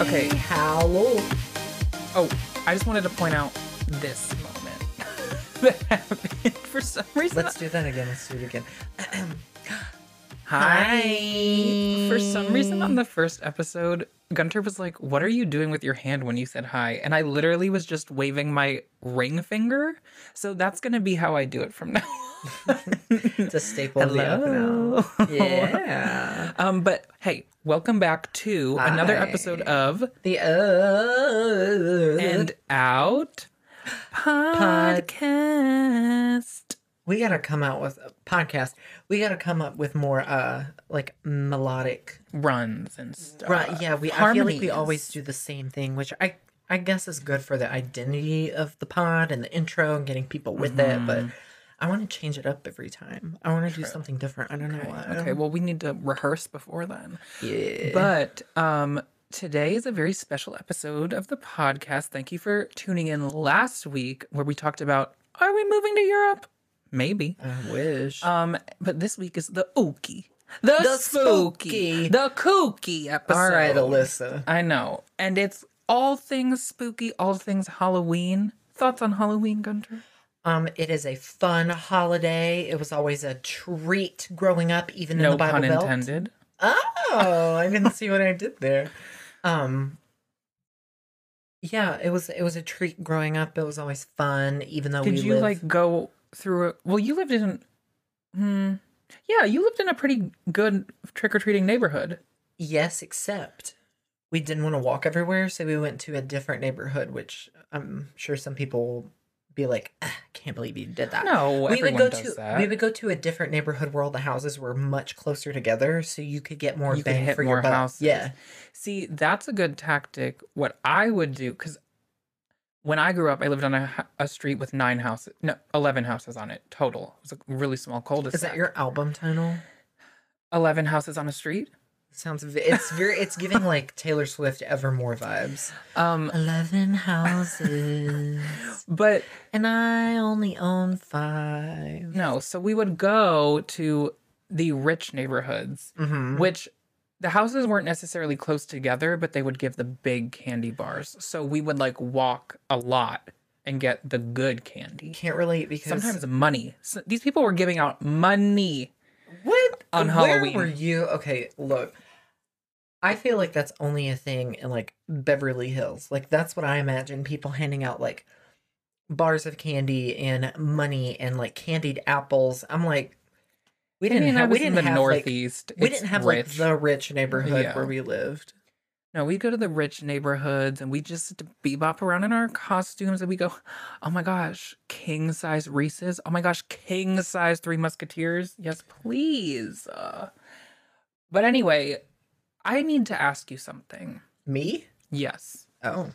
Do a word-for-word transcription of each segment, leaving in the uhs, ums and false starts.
Okay. Hello. Oh, I just wanted to point out this moment that happened for some reason. Let's do that again. Let's do it again. Hi. Hi. For some reason on the first episode, Gunter was like, what are you doing with your hand when you said hi? And I literally was just waving my ring finger. So that's going to be how I do it from now on. It's a staple of the Up and Out. Yeah. um, but hey, welcome back to hi. Another episode of The Up and Out Podcast. Pod. We got to come out with a podcast. We got to come up with more uh like melodic runs and stuff. Right, yeah, we Harmonies. I feel like we always do the same thing, which I I guess is good for the identity of the pod and the intro and getting people with mm-hmm. it, but I want to change it up every time. I want to True. do something different. I don't okay. know what. Okay, well, we need to rehearse before then. Yeah. But um today is a very special episode of the podcast. Thank you for tuning in last week where we talked about, are we moving to Europe? Maybe. I wish. Um, but this week is the ooky, the, the spooky, spooky, the kooky episode. All right, Alyssa. I know. And it's all things spooky, all things Halloween. Thoughts on Halloween, Gunter? Um, it is a fun holiday. It was always a treat growing up, even no in the Bible Belt. No pun intended. Oh, I didn't see what I did there. Um, yeah, it was it was a treat growing up. It was always fun, even though did we you live... like go... through a, well, you lived in, hmm, yeah, you lived in a pretty good trick or treating neighborhood. Yes, except we didn't want to walk everywhere, so we went to a different neighborhood, which I'm sure some people will be like, I can't believe you did that. No, we everyone would go does to that. We would go to a different neighborhood where all the houses were much closer together, so you could get more you bang hit for more your buck. Houses. Yeah, see, that's a good tactic. What I would do, because when I grew up, I lived on a, a street with nine houses, no, eleven houses on it total. It was a really small cul-de-sac. Is that your album title? eleven Houses on a Street? Sounds, it's very, it's giving like Taylor Swift Evermore vibes. Um, eleven houses. But. And I only own five. No, so we would go to the rich neighborhoods, mm-hmm. which. The houses weren't necessarily close together, but they would give the big candy bars. So we would, like, walk a lot and get the good candy. Can't relate because... Sometimes money. So these people were giving out money. What? On Halloween. Where were you? Okay, look. I feel like that's only a thing in, like, Beverly Hills. Like, that's what I imagine. People handing out, like, bars of candy and money and, like, candied apples. I'm like... We didn't I mean, have we didn't the have, Northeast. Like, we didn't have rich. like the rich neighborhood yeah. where we lived. No, we go to the rich neighborhoods and we just bebop around in our costumes and we go, oh my gosh, king size Reese's. Oh my gosh, king size Three Musketeers. Yes, please. Uh, but anyway, I need to ask you something. Me? Yes. Oh.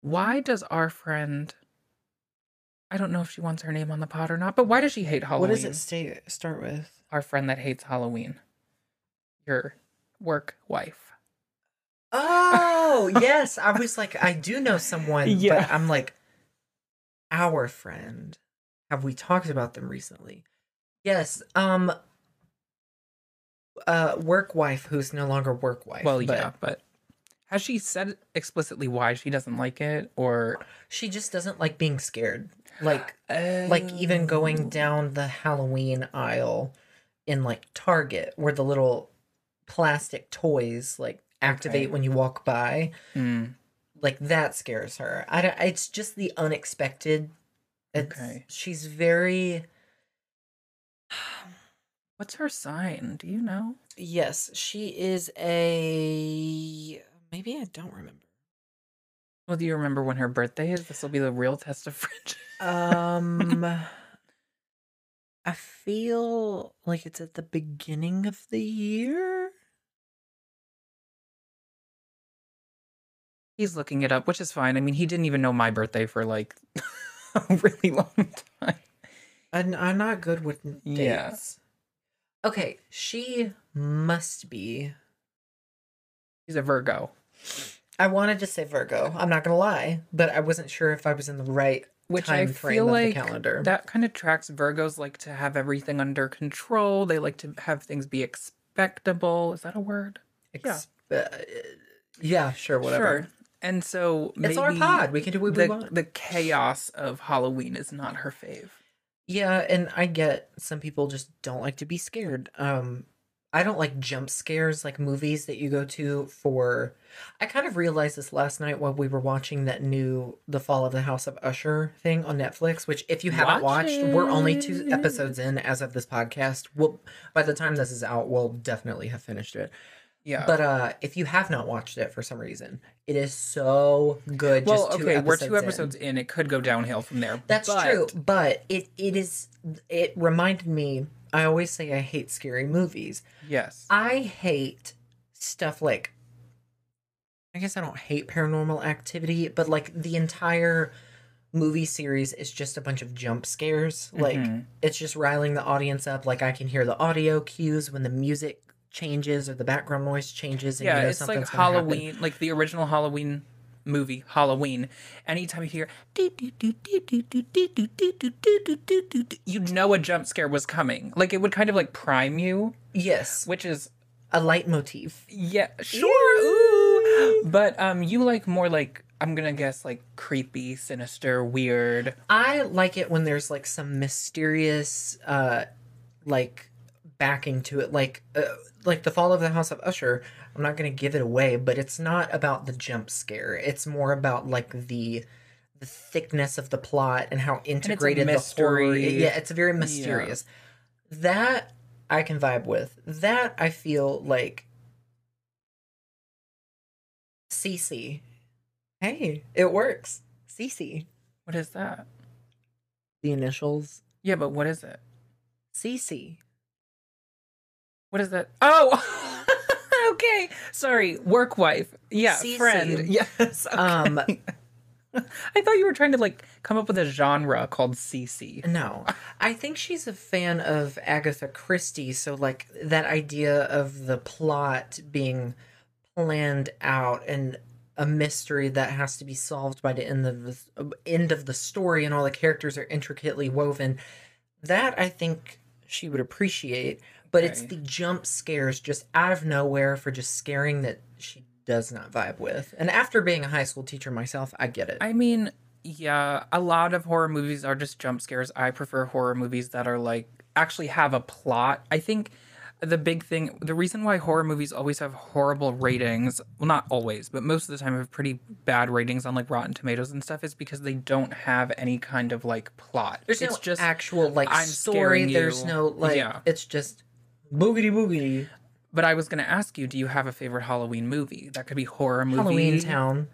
Why does our friend? I don't know if she wants her name on the pod or not, but why does she hate Halloween? What does it stay, start with? Our friend that hates Halloween. Your work wife. Oh, yes. I was like, I do know someone, yeah. but I'm like, our friend. Have we talked about them recently? Yes. Um. Uh, work wife who's no longer work wife. Well, but... yeah, but... Has she said explicitly why she doesn't like it, or she just doesn't like being scared? Like, oh. like even going down the Halloween aisle in like Target, where the little plastic toys like activate okay. when you walk by, mm. like that scares her. I don't, it's just the unexpected. It's, okay, she's very. What's her sign? Do you know? Yes, she is a. Maybe I don't remember. Well, do you remember when her birthday is? This will be the real test of friendship. um, I feel like it's at the beginning of the year. He's looking it up, which is fine. I mean, he didn't even know my birthday for like a really long time. And I'm not good with dates. Yeah. Okay, she must be. She's a Virgo. I wanted to say Virgo. I'm not going to lie, but I wasn't sure if I was in the right Which time I frame feel of like the calendar. That kind of tracks. Virgos like to have everything under control. They like to have things be expectable. Is that a word? Ex- yeah. Uh, Yeah, sure, whatever. Sure. And so maybe it's our pod. We can do what we the, want. The chaos of Halloween is not her fave. Yeah, and I get some people just don't like to be scared. Um, I don't like jump scares, like movies that you go to for... I kind of realized this last night while we were watching that new The Fall of the House of Usher thing on Netflix, which if you haven't watch watched, it. We're only two episodes in as of this podcast. We'll, by the time this is out, we'll definitely have finished it. Yeah. But uh, if you have not watched it for some reason, it is so good. Well, just two okay, we're two episodes in. in. It could go downhill from there. That's but... true. But it it is it reminded me, I always say I hate scary movies. Yes. I hate stuff like, I guess I don't hate Paranormal Activity, but like the entire movie series is just a bunch of jump scares. Mm-hmm. Like it's just riling the audience up. Like I can hear the audio cues when the music changes or the background noise changes, and yeah, you know, it's something's like Halloween happen. Like the original Halloween movie, Halloween, anytime you hear do, do, do, do, do, do, do, do, do, do, you know a jump scare was coming. Like it would kind of like prime you. Yes, which is a leitmotif. Yeah, sure. Ooh. But um you like more like, I'm gonna guess, like creepy, sinister, weird. I like it when there's like some mysterious uh like backing to it, like uh, like The Fall of the House of Usher. I'm not going to give it away, but it's not about the jump scare. It's more about like the the thickness of the plot and how integrated and the horror. Yeah, it's very mysterious. Yeah. That I can vibe with. That I feel like C C. Hey, it works. C C. What is that? The initials. Yeah, but what is it? C C. What is that? Oh, okay. Sorry. Work wife. Yeah. C C. Friend. Yes. Okay. Um, I thought you were trying to like come up with a genre called C C. No, I think she's a fan of Agatha Christie. So like that idea of the plot being planned out and a mystery that has to be solved by the end of the end of the story, and all the characters are intricately woven. That I think she would appreciate. But it's the jump scares just out of nowhere for just scaring that she does not vibe with. And after being a high school teacher myself, I get it. I mean, yeah, a lot of horror movies are just jump scares. I prefer horror movies that are like actually have a plot. I think the big thing, the reason why horror movies always have horrible ratings, well, not always, but most of the time have pretty bad ratings on like Rotten Tomatoes and stuff, is because they don't have any kind of like plot. There's it's no just actual like I'm story. There's no like, yeah. It's just... Boogity boogity. But I was going to ask you, do you have a favorite Halloween movie? That could be horror movie. Halloween Town.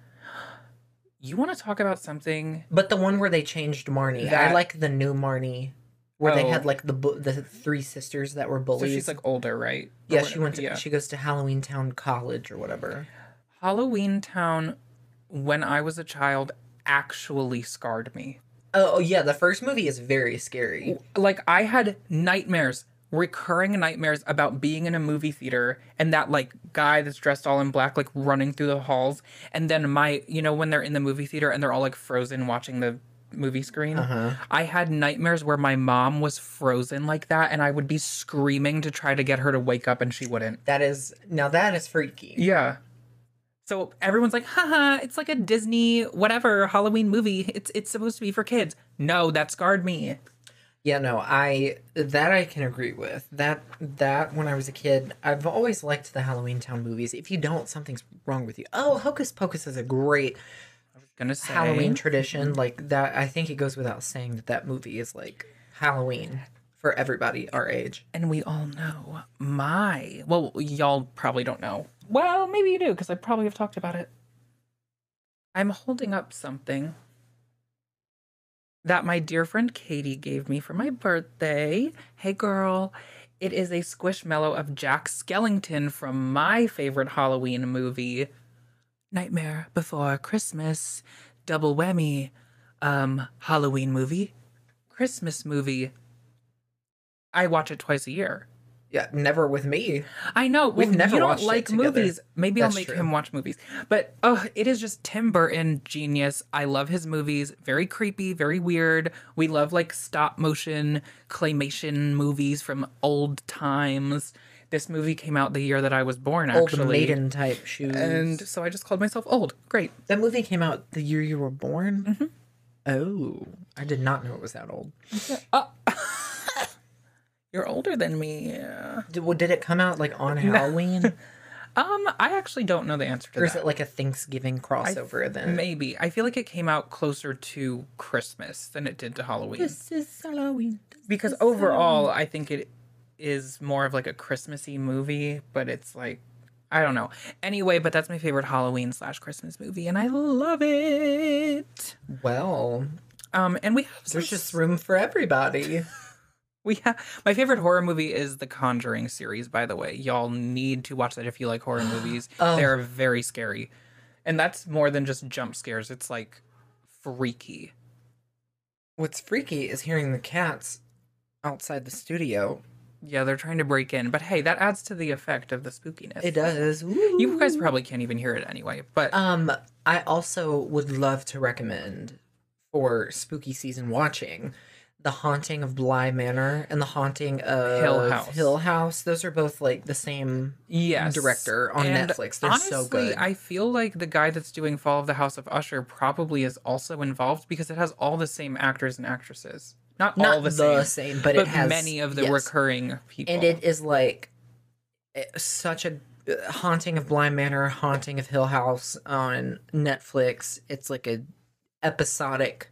You want to talk about something? But the one where they changed Marnie. That... I like the new Marnie, where oh. they had like the the three sisters that were bullies. So she's like older, right? Yeah, she went to yeah. she goes to Halloween Town College or whatever. Halloween Town, when I was a child, actually scarred me. Oh yeah, the first movie is very scary. Like I had nightmares. Recurring nightmares about being in a movie theater and that like guy that's dressed all in black like running through the halls, and then my you know when they're in the movie theater and they're all like frozen watching the movie screen. Uh-huh. I had nightmares where my mom was frozen like that, and I would be screaming to try to get her to wake up, and she wouldn't. That is now that is freaky. Yeah. So everyone's like, haha, it's like a Disney whatever Halloween movie. It's it's supposed to be for kids. No, that scarred me. Yeah, no, I, that I can agree with. That, that when I was a kid, I've always liked the Halloween Town movies. If you don't, something's wrong with you. Oh, Hocus Pocus is a great I was gonna say. Halloween tradition. Like that, I think it goes without saying that that movie is like Halloween for everybody our age. And we all know my, well, y'all probably don't know. Well, maybe you do, because I probably have talked about it. I'm holding up something that my dear friend Katie gave me for my birthday. Hey, girl. It is a squishmallow of Jack Skellington from my favorite Halloween movie, Nightmare Before Christmas. Double whammy. Um, Halloween movie. Christmas movie. I watch it twice a year. Yeah, never with me. I know. We've well, never you don't watched like it movies. Maybe That's I'll make true. him watch movies. But oh, it is just Tim Burton genius. I love his movies. Very creepy, very weird. We love like stop motion claymation movies from old times. This movie came out the year that I was born, actually. Old maiden type shoes. And so I just called myself old. Great. That movie came out the year you were born? Mm-hmm. Oh, I did not know it was that old. Oh. You're older than me. Yeah. Did, well, did it come out like on Halloween? um, I actually don't know the answer to that. Or is that. it like a Thanksgiving crossover th- then? Maybe. I feel like it came out closer to Christmas than it did to Halloween. This is Halloween. This because is overall, Halloween. I think it is more of like a Christmassy movie, but it's like, I don't know. Anyway, but that's my favorite Halloween slash Christmas movie, and I love it. Well, um, and we have there's some... just room for everybody. we have my favorite horror movie is The Conjuring series. By the way, y'all need to watch that if you like horror movies. oh. They are very scary, and that's more than just jump scares. It's like freaky. What's freaky is hearing the cats outside the studio. Yeah, they're trying to break in. But hey, that adds to the effect of the spookiness. It does. Ooh. You guys probably can't even hear it anyway. But um, I also would love to recommend for spooky season watching The Haunting of Bly Manor and The Haunting of Hill House. Hill House. Those are both like the same yes. director on and Netflix. They're honestly, so good. I feel like the guy that's doing Fall of the House of Usher probably is also involved because it has all the same actors and actresses. Not, Not all the, the same, same but, but it has many of the yes. recurring people. And it is like it, such a uh, Haunting of Bly Manor, Haunting of Hill House on Netflix. It's like a episodic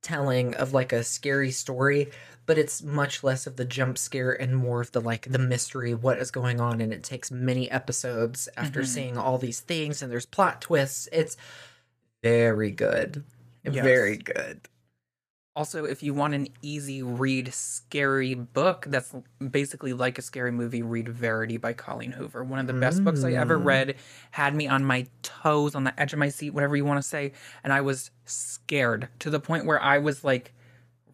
telling of like a scary story, but it's much less of the jump scare and more of the like the mystery of what is going on. And it takes many episodes after mm-hmm. seeing all these things, and there's plot twists. It's very good. Yes. Very good. Also, if you want an easy read, scary book that's basically like a scary movie, read Verity by Colleen Hoover. One of the best mm. books I ever read. Had me on my toes, on the edge of my seat, whatever you want to say. And I was scared to the point where I was like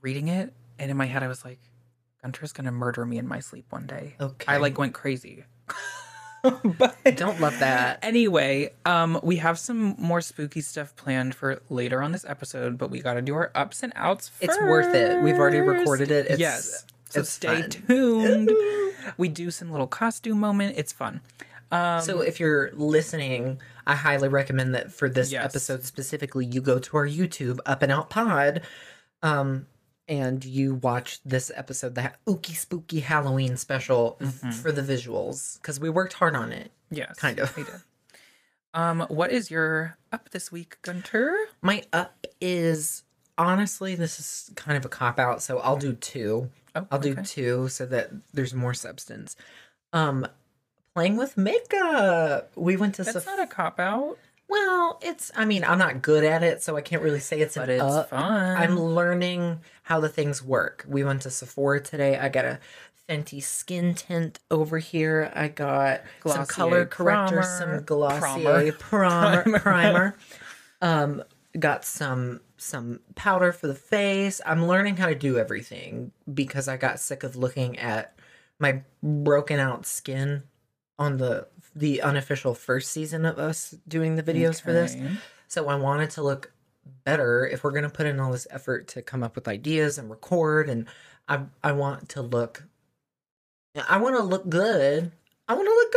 reading it. And in my head, I was like, Gunter's going to murder me in my sleep one day. Okay. I like went crazy. But I don't love that. Anyway, um, we have some more spooky stuff planned for later on this episode, but we got to do our ups and outs first. It's worth it. We've already recorded it. It's, yes. So it's stay fun. tuned. We do some little costume moment. It's fun. Um, so if you're listening, I highly recommend that for this yes. episode specifically, you go to our YouTube, Up and Out Pod, um, and you watch this episode, the ha- ooky spooky Halloween special, mm-hmm. f- for the visuals. Because we worked hard on it. Yes. Kind of. We did. Um, what is your up this week, Gunter? My up is, honestly, this is kind of a cop-out, so I'll do two. Oh, I'll okay. do two so that there's more substance. Um, playing with makeup. We went to... That's Sef- not a cop-out. Well, it's, I mean, I'm not good at it, so I can't really say it's an But it's up. fun. I'm learning how the things work. We went to Sephora today. I got a Fenty skin tint over here. I got Glossier some color correctors, some Glossier primer. primer. primer. um, got some some powder for the face. I'm learning how to do everything because I got sick of looking at my broken out skin on the the unofficial first season of us doing the videos okay. for this. So I wanted to look better if we're going to put in all this effort to come up with ideas and record. And I I want to look, I want to look good. I want to look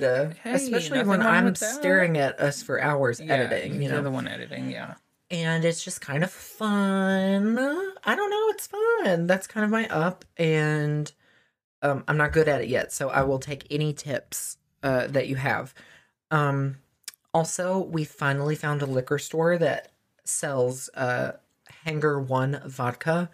good. Hey, especially when I'm staring at us for hours yeah, editing. You know, the one editing, yeah. And it's just kind of fun. I don't know. It's fun. That's kind of my up. And um, I'm not good at it yet. So I will take any tips Uh, that you have. Um, also, we finally found a liquor store that sells uh, Hanger One vodka,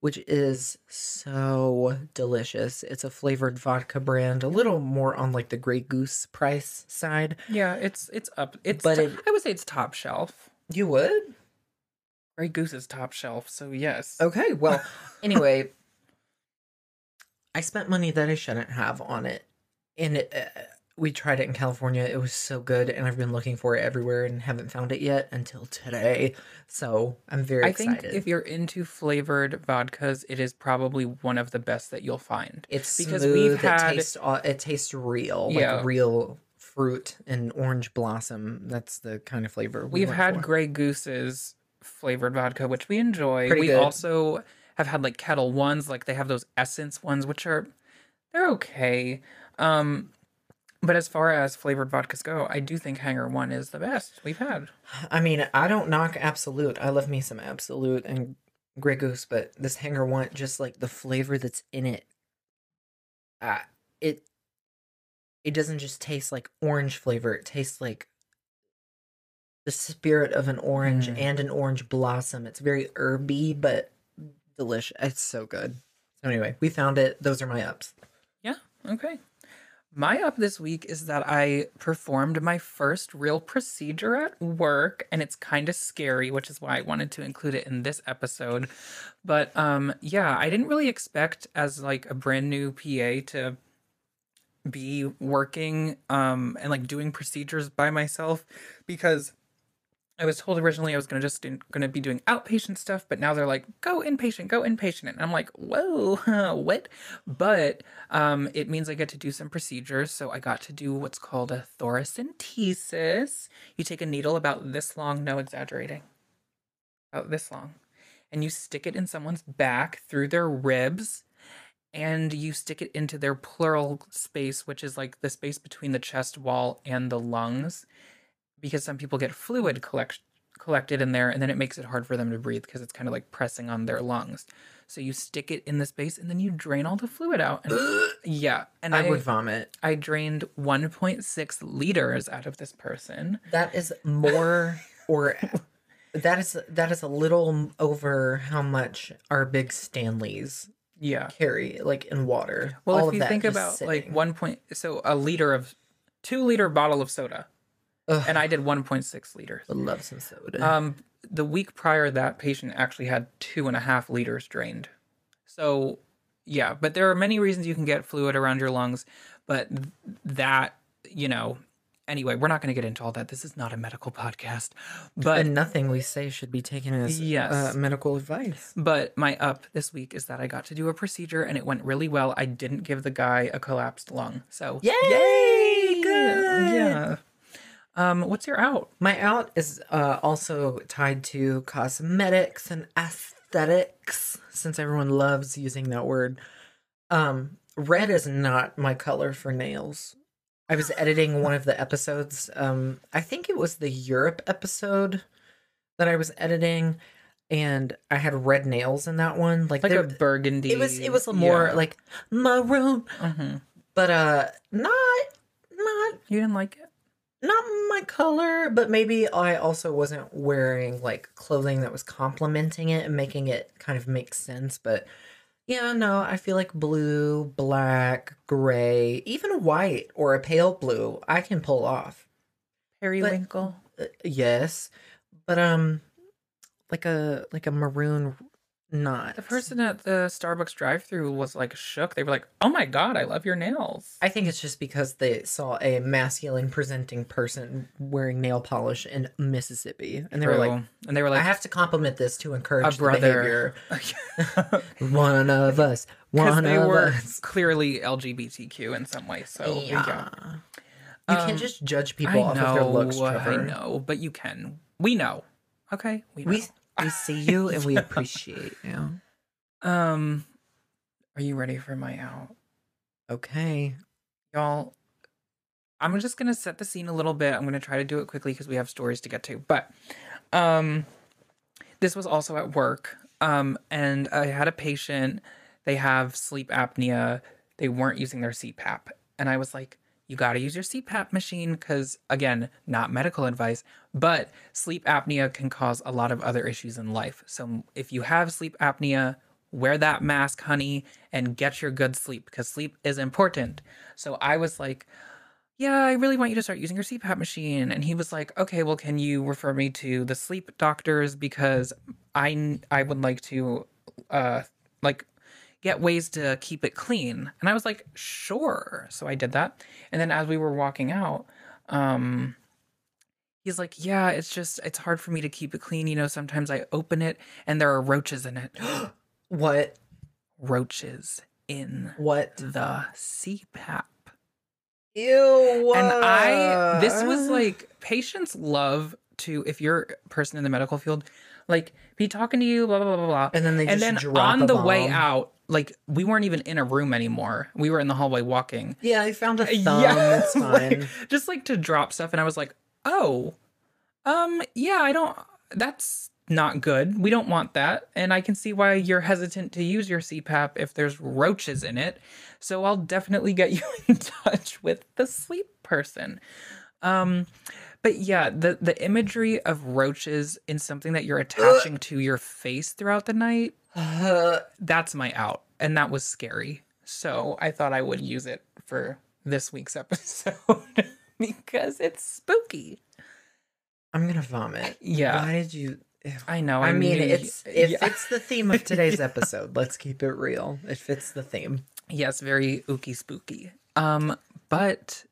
which is so delicious. It's a flavored vodka brand, a little more on like the Grey Goose price side. Yeah, it's it's up. It's but t- it, I would say it's top shelf. You would? Grey Goose is top shelf, so yes. Okay, well, anyway, I spent money that I shouldn't have on it, and it... Uh, we tried it in California. It was so good, and I've been looking for it everywhere and haven't found it yet until today. So I'm very I excited. I think if you're into flavored vodkas, it is probably one of the best that you'll find. It's because smooth. We've had... It tastes, it tastes real, yeah. like real fruit and orange blossom. That's the kind of flavor we We've had for. Grey Goose's flavored vodka, which we enjoy. Pretty we good. Also have had like Kettle Ones, like they have those essence ones, which are... They're okay. Um, but as far as flavored vodkas go, I do think Hanger One is the best we've had. I mean, I don't knock Absolut. I love me some Absolut and Grey Goose, but this Hanger One, just like the flavor that's in it, uh, it it doesn't just taste like orange flavor. It tastes like the spirit of an orange mm. and an orange blossom. It's very herby, but delicious. It's so good. So anyway, we found it. Those are my ups. Yeah. Okay. My up this week is that I performed my first real procedure at work, and it's kind of scary, which is why I wanted to include it in this episode. But um, yeah, I didn't really expect as like a brand new P A to be working um, and like doing procedures by myself, because I was told originally I was going to just going to be doing outpatient stuff, but now they're like, go inpatient, go inpatient. And I'm like, whoa, what? But um, it means I get to do some procedures. So I got to do what's called a thoracentesis. You take a needle about this long, no exaggerating, about this long, and you stick it in someone's back through their ribs, and you stick it into their pleural space, which is like the space between the chest wall and the lungs, because some people get fluid collect- collected in there, and then it makes it hard for them to breathe because it's kind of like pressing on their lungs. So you stick it in the space, and then you drain all the fluid out. And yeah. And I, I would vomit. I drained one point six liters out of this person. That is more or that is that is a little over how much our big Stanleys yeah. carry, like in water. Well, all if you think about sitting. like one point, so a liter of two liter bottle of soda. Ugh. And I did one point six liters. I love some soda. Um, the week prior, that patient actually had two and a half liters drained. So, yeah. But there are many reasons you can get fluid around your lungs. But that, you know, anyway, we're not going to get into all that. This is not a medical podcast. But and nothing we say should be taken as yes. uh, medical advice. But my up this week is that I got to do a procedure, and it went really well. I didn't give the guy a collapsed lung. So, yay! Yay! Good! Yeah. Um, what's your out? My out is uh, also tied to cosmetics and aesthetics, since everyone loves using that word. Um, red is not my color for nails. I was editing one of the episodes. Um, I think it was the Europe episode that I was editing, and I had red nails in that one, like, like a burgundy. It was it was a more yeah. like maroon, mm-hmm. but uh, not not you didn't like it. Not my color, but maybe I also wasn't wearing, like, clothing that was complementing it and making it kind of make sense. But, yeah, no, I feel like blue, black, gray, even white or a pale blue, I can pull off. Periwinkle? But, uh, yes. But, um, like a, like a maroon knot. The person at the Starbucks drive-thru was, like, shook. They were like, oh my god, I love your nails. I think it's just because they saw a masculine presenting person wearing nail polish in Mississippi, and they True. were like, and they were like, I have to compliment this to encourage a brother. Behavior. One of us, one they of were us. Clearly L G B T Q in some way, so yeah. yeah. You um, can't just judge people I off know, of their looks, Trevor. I know, but you can. We know, okay? We know. We, We see you and we appreciate you. Um, are you ready for my out? Okay. Y'all, I'm just going to set the scene a little bit. I'm going to try to do it quickly because we have stories to get to. But um, this was also at work. Um, and I had a patient. They have sleep apnea. They weren't using their C PAP. And I was like, you got to use your C PAP machine because, again, not medical advice, but sleep apnea can cause a lot of other issues in life. So if you have sleep apnea, wear that mask, honey, and get your good sleep because sleep is important. So I was like, yeah, I really want you to start using your C PAP machine. And he was like, okay, well, can you refer me to the sleep doctors? Because I, I would like to, uh, like... get ways to keep it clean. And I was like, sure. So I did that. And then as we were walking out, um, he's like, yeah, it's just, it's hard for me to keep it clean. You know, sometimes I open it and there are roaches in it. What? Roaches in what? The C PAP. Ew. And I, this was like, patients love to, if you're a person in the medical field, like be talking to you, blah blah blah blah. And then they just and then drop on the bomb. Way out, like we weren't even in a room anymore. We were in the hallway walking. Yeah, I found a thumb. Yeah, it's fine. Like, just like to drop stuff, and I was like, oh, um, yeah, I don't. That's not good. We don't want that. And I can see why you're hesitant to use your C PAP if there's roaches in it. So I'll definitely get you in touch with the sleep person. Um, but yeah, the, the imagery of roaches in something that you're attaching to your face throughout the night, that's my out. And that was scary. So I thought I would use it for this week's episode because it's spooky. I'm going to vomit. Yeah. Why did you... I know. I, I mean, mean, it's if yeah. it's the theme of today's episode. Yeah. Let's keep it real. It fits the theme. Yes, very ooky spooky. Um, but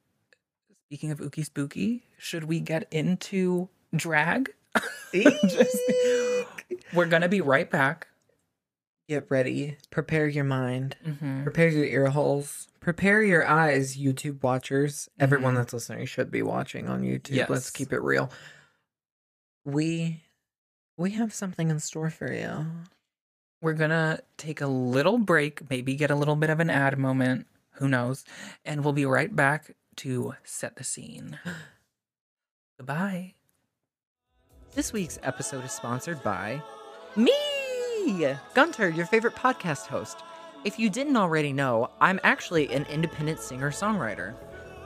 speaking of ooky spooky, should we get into drag? Just, we're gonna be right back. Get ready. Prepare your mind. Mm-hmm. Prepare your ear holes. Prepare your eyes, YouTube watchers. Mm-hmm. Everyone that's listening should be watching on YouTube. Yes. Let's keep it real. We. We have something in store for you. We're going to take a little break, maybe get a little bit of an ad moment. Who knows? And we'll be right back to set the scene. Goodbye. This week's episode is sponsored by me, Gunter, your favorite podcast host. If you didn't already know, I'm actually an independent singer-songwriter.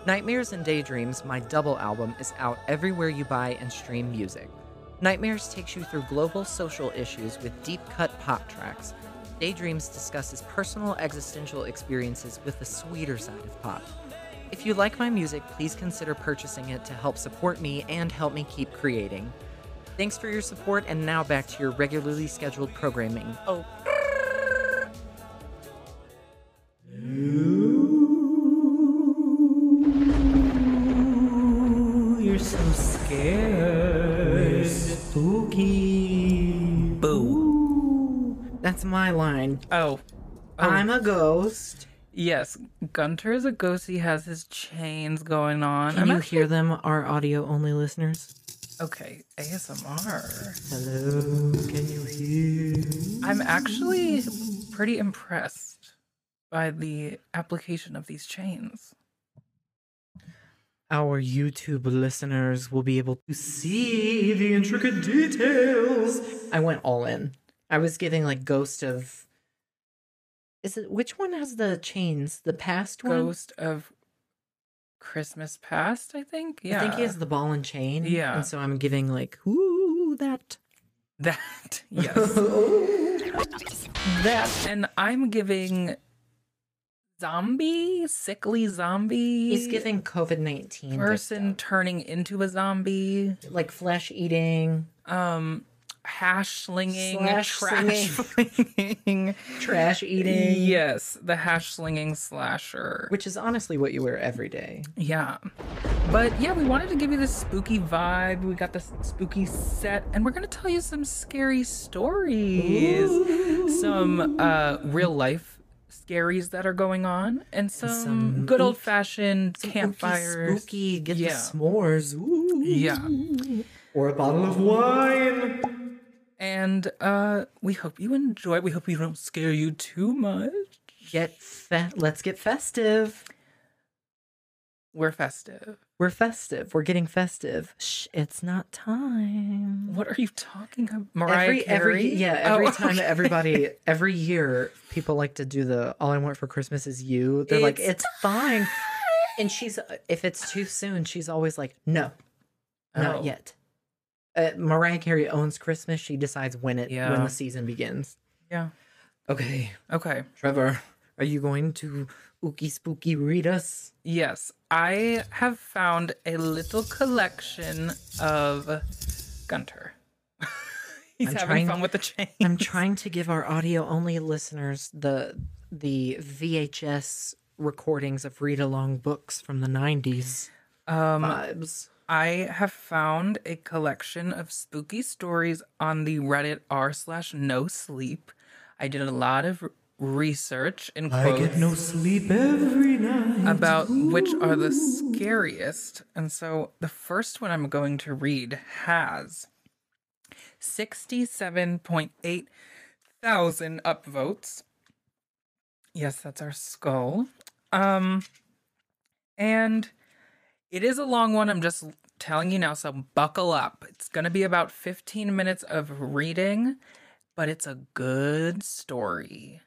Nightmares and Daydreams, my double album, is out everywhere you buy and stream music. Nightmares takes you through global social issues with deep-cut pop tracks. Daydreams discusses personal existential experiences with the sweeter side of pop. If you like my music, please consider purchasing it to help support me and help me keep creating. Thanks for your support, and now back to your regularly scheduled programming. Oh. Ooh, you're so scared. Spooky. Boo. That's my line. Oh. oh. I'm a ghost. Yes. Gunter is a ghost. He has his chains going on. Can I'm you actually... hear them, our audio-only listeners? Okay. A S M R. Hello. Can you hear? I'm actually pretty impressed by the application of these chains. Our YouTube listeners will be able to see the intricate details. I went all in. I was getting like Ghost of... Is it... Which one has the chains? The past one? Ghost of Christmas Past, I think. Yeah. I think he has the ball and chain. Yeah. And so I'm giving like, ooh, that. That. Yes. That. And I'm giving... Zombie, sickly zombie. He's giving COVID nineteen. Person turning into a zombie, like flesh eating, um, hash slinging, Slash trash slinging, trash eating. Yes, the hash slinging slasher, which is honestly what you wear every day. Yeah, but yeah, we wanted to give you this spooky vibe. We got this spooky set, and we're gonna tell you some scary stories, Ooh. some uh, real life. Scaries that are going on, and some, and some good old fashioned campfires, spooky, get yeah. the s'mores, Ooh. yeah, or a bottle of wine. And uh, we hope you enjoy. We hope we don't scare you too much. Get fe- Let's get festive. We're festive. We're festive. We're getting festive. Shh, it's not time. What are you talking about? Mariah every, Carey? Every, yeah, every oh, time okay. everybody, every year, people like to do the All I Want for Christmas Is You. They're it's like, it's time. fine. And she's, if it's too soon, she's always like, no, oh. not yet. Uh, Mariah Carey owns Christmas. She decides when it, yeah. when the season begins. Yeah. Okay. Okay. Trevor, are you going to... Ooky spooky read us? Yes, I have found a little collection of Gunter. He's I'm having trying, fun with the chain. I'm trying to give our audio only listeners the the V H S recordings of read along books from the nineties um, vibes. I have found a collection of spooky stories on the Reddit r slash no sleep. I did a lot of research in quotes, I get no sleep every night. About Ooh. Which are the scariest. And so the first one I'm going to read has sixty-seven point eight thousand upvotes. Yes, that's our skull. Um, and it is a long one. I'm just telling you now, so buckle up. It's going to be about fifteen minutes of reading, but it's a good story.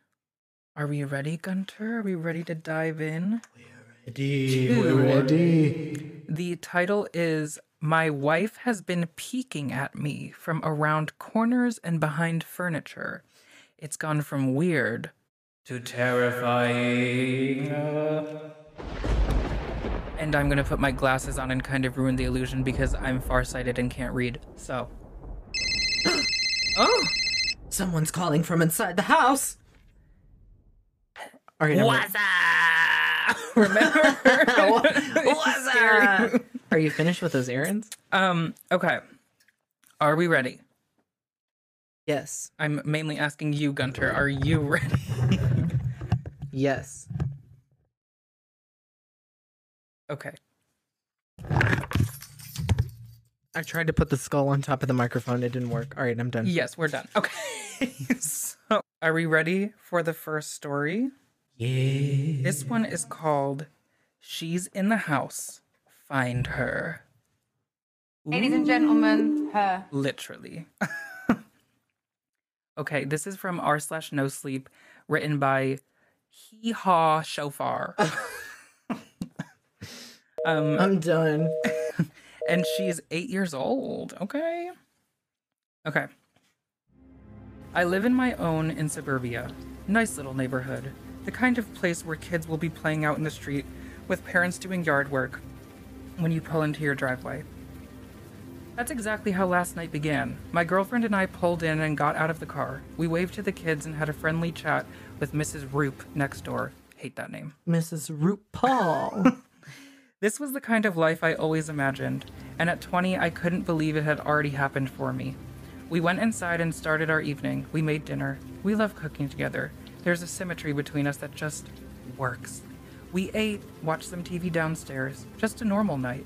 Are we ready, Gunter? Are we ready to dive in? We're ready. We're ready. The title is My Wife Has Been Peeking at Me from Around Corners and Behind Furniture. It's gone from weird to terrifying. And I'm going to put my glasses on and kind of ruin the illusion because I'm farsighted and can't read. So. Oh! Someone's calling from inside the house. All right, What's up? Remember? What's up? Are you finished with those errands? Um, okay. Are we ready? Yes. I'm mainly asking you, Gunter. Are you ready? Yes. Okay. I tried to put the skull on top of the microphone. It didn't work. All right, I'm done. Yes, we're done. Okay. So, are we ready for the first story? Yeah. This one is called She's in the House. Find Her. Ooh. Ladies and gentlemen, her. Literally. Okay, this is from r slash no sleep, written by Hee Haw Shofar. um, I'm done. And she's eight years old. Okay. Okay. I live in my own in suburbia. Nice little neighborhood. The kind of place where kids will be playing out in the street with parents doing yard work when you pull into your driveway. That's exactly how last night began. My girlfriend and I pulled in and got out of the car. We waved to the kids and had a friendly chat with Missus Roop next door. Hate that name. Missus Roop Paul. This was the kind of life I always imagined, and at twenty, I couldn't believe it had already happened for me. We went inside and started our evening. We made dinner. We love cooking together. There's a symmetry between us that just works. We ate, watched some T V downstairs. Just a normal night.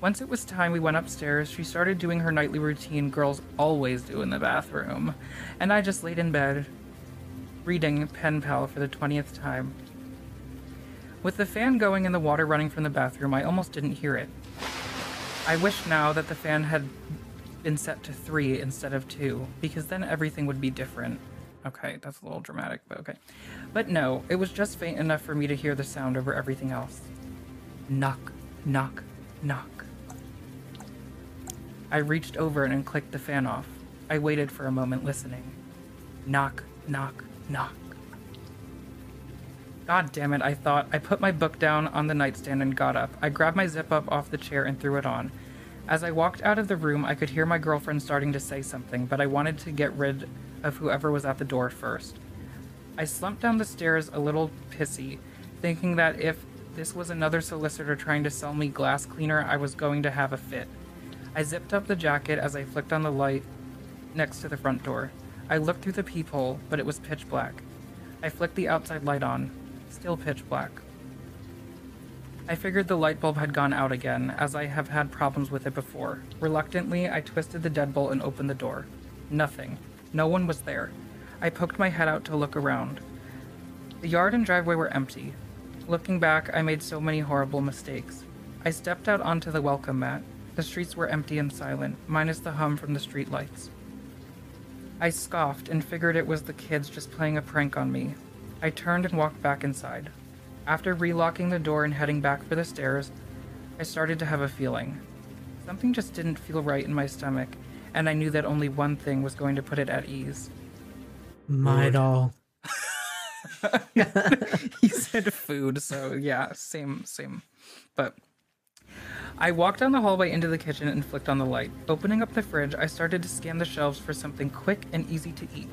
Once it was time we went upstairs, she started doing her nightly routine girls always do in the bathroom, and I just laid in bed, reading Pen Pal for the twentieth time. With the fan going and the water running from the bathroom, I almost didn't hear it. I wish now that the fan had been set to three instead of two, because then everything would be different. Okay, that's a little dramatic, but okay. But no, it was just faint enough for me to hear the sound over everything else. Knock, knock, knock. I reached over and clicked the fan off. I waited for a moment listening. Knock, knock, knock. God damn it, I thought. I put my book down on the nightstand and got up. I grabbed my zip-up off the chair and threw it on. As I walked out of the room, I could hear my girlfriend starting to say something, but I wanted to get rid of whoever was at the door first. I slumped down the stairs a little pissy, thinking that if this was another solicitor trying to sell me glass cleaner, I was going to have a fit. I zipped up the jacket as I flicked on the light next to the front door. I looked through the peephole, but it was pitch black. I flicked the outside light on. Still pitch black. I figured the light bulb had gone out again, as I have had problems with it before. Reluctantly, I twisted the deadbolt and opened the door. Nothing. No one was there. I poked my head out to look around. The yard and driveway were empty. Looking back, I made so many horrible mistakes. I stepped out onto the welcome mat. The streets were empty and silent, minus the hum from the street lights. I scoffed and figured it was the kids just playing a prank on me. I turned and walked back inside. After relocking the door and heading back for the stairs, I started to have a feeling. Something just didn't feel right in my stomach, and I knew that only one thing was going to put it at ease. My doll. He said food, so yeah, same, same. But I walked down the hallway into the kitchen and flicked on the light. Opening up the fridge, I started to scan the shelves for something quick and easy to eat.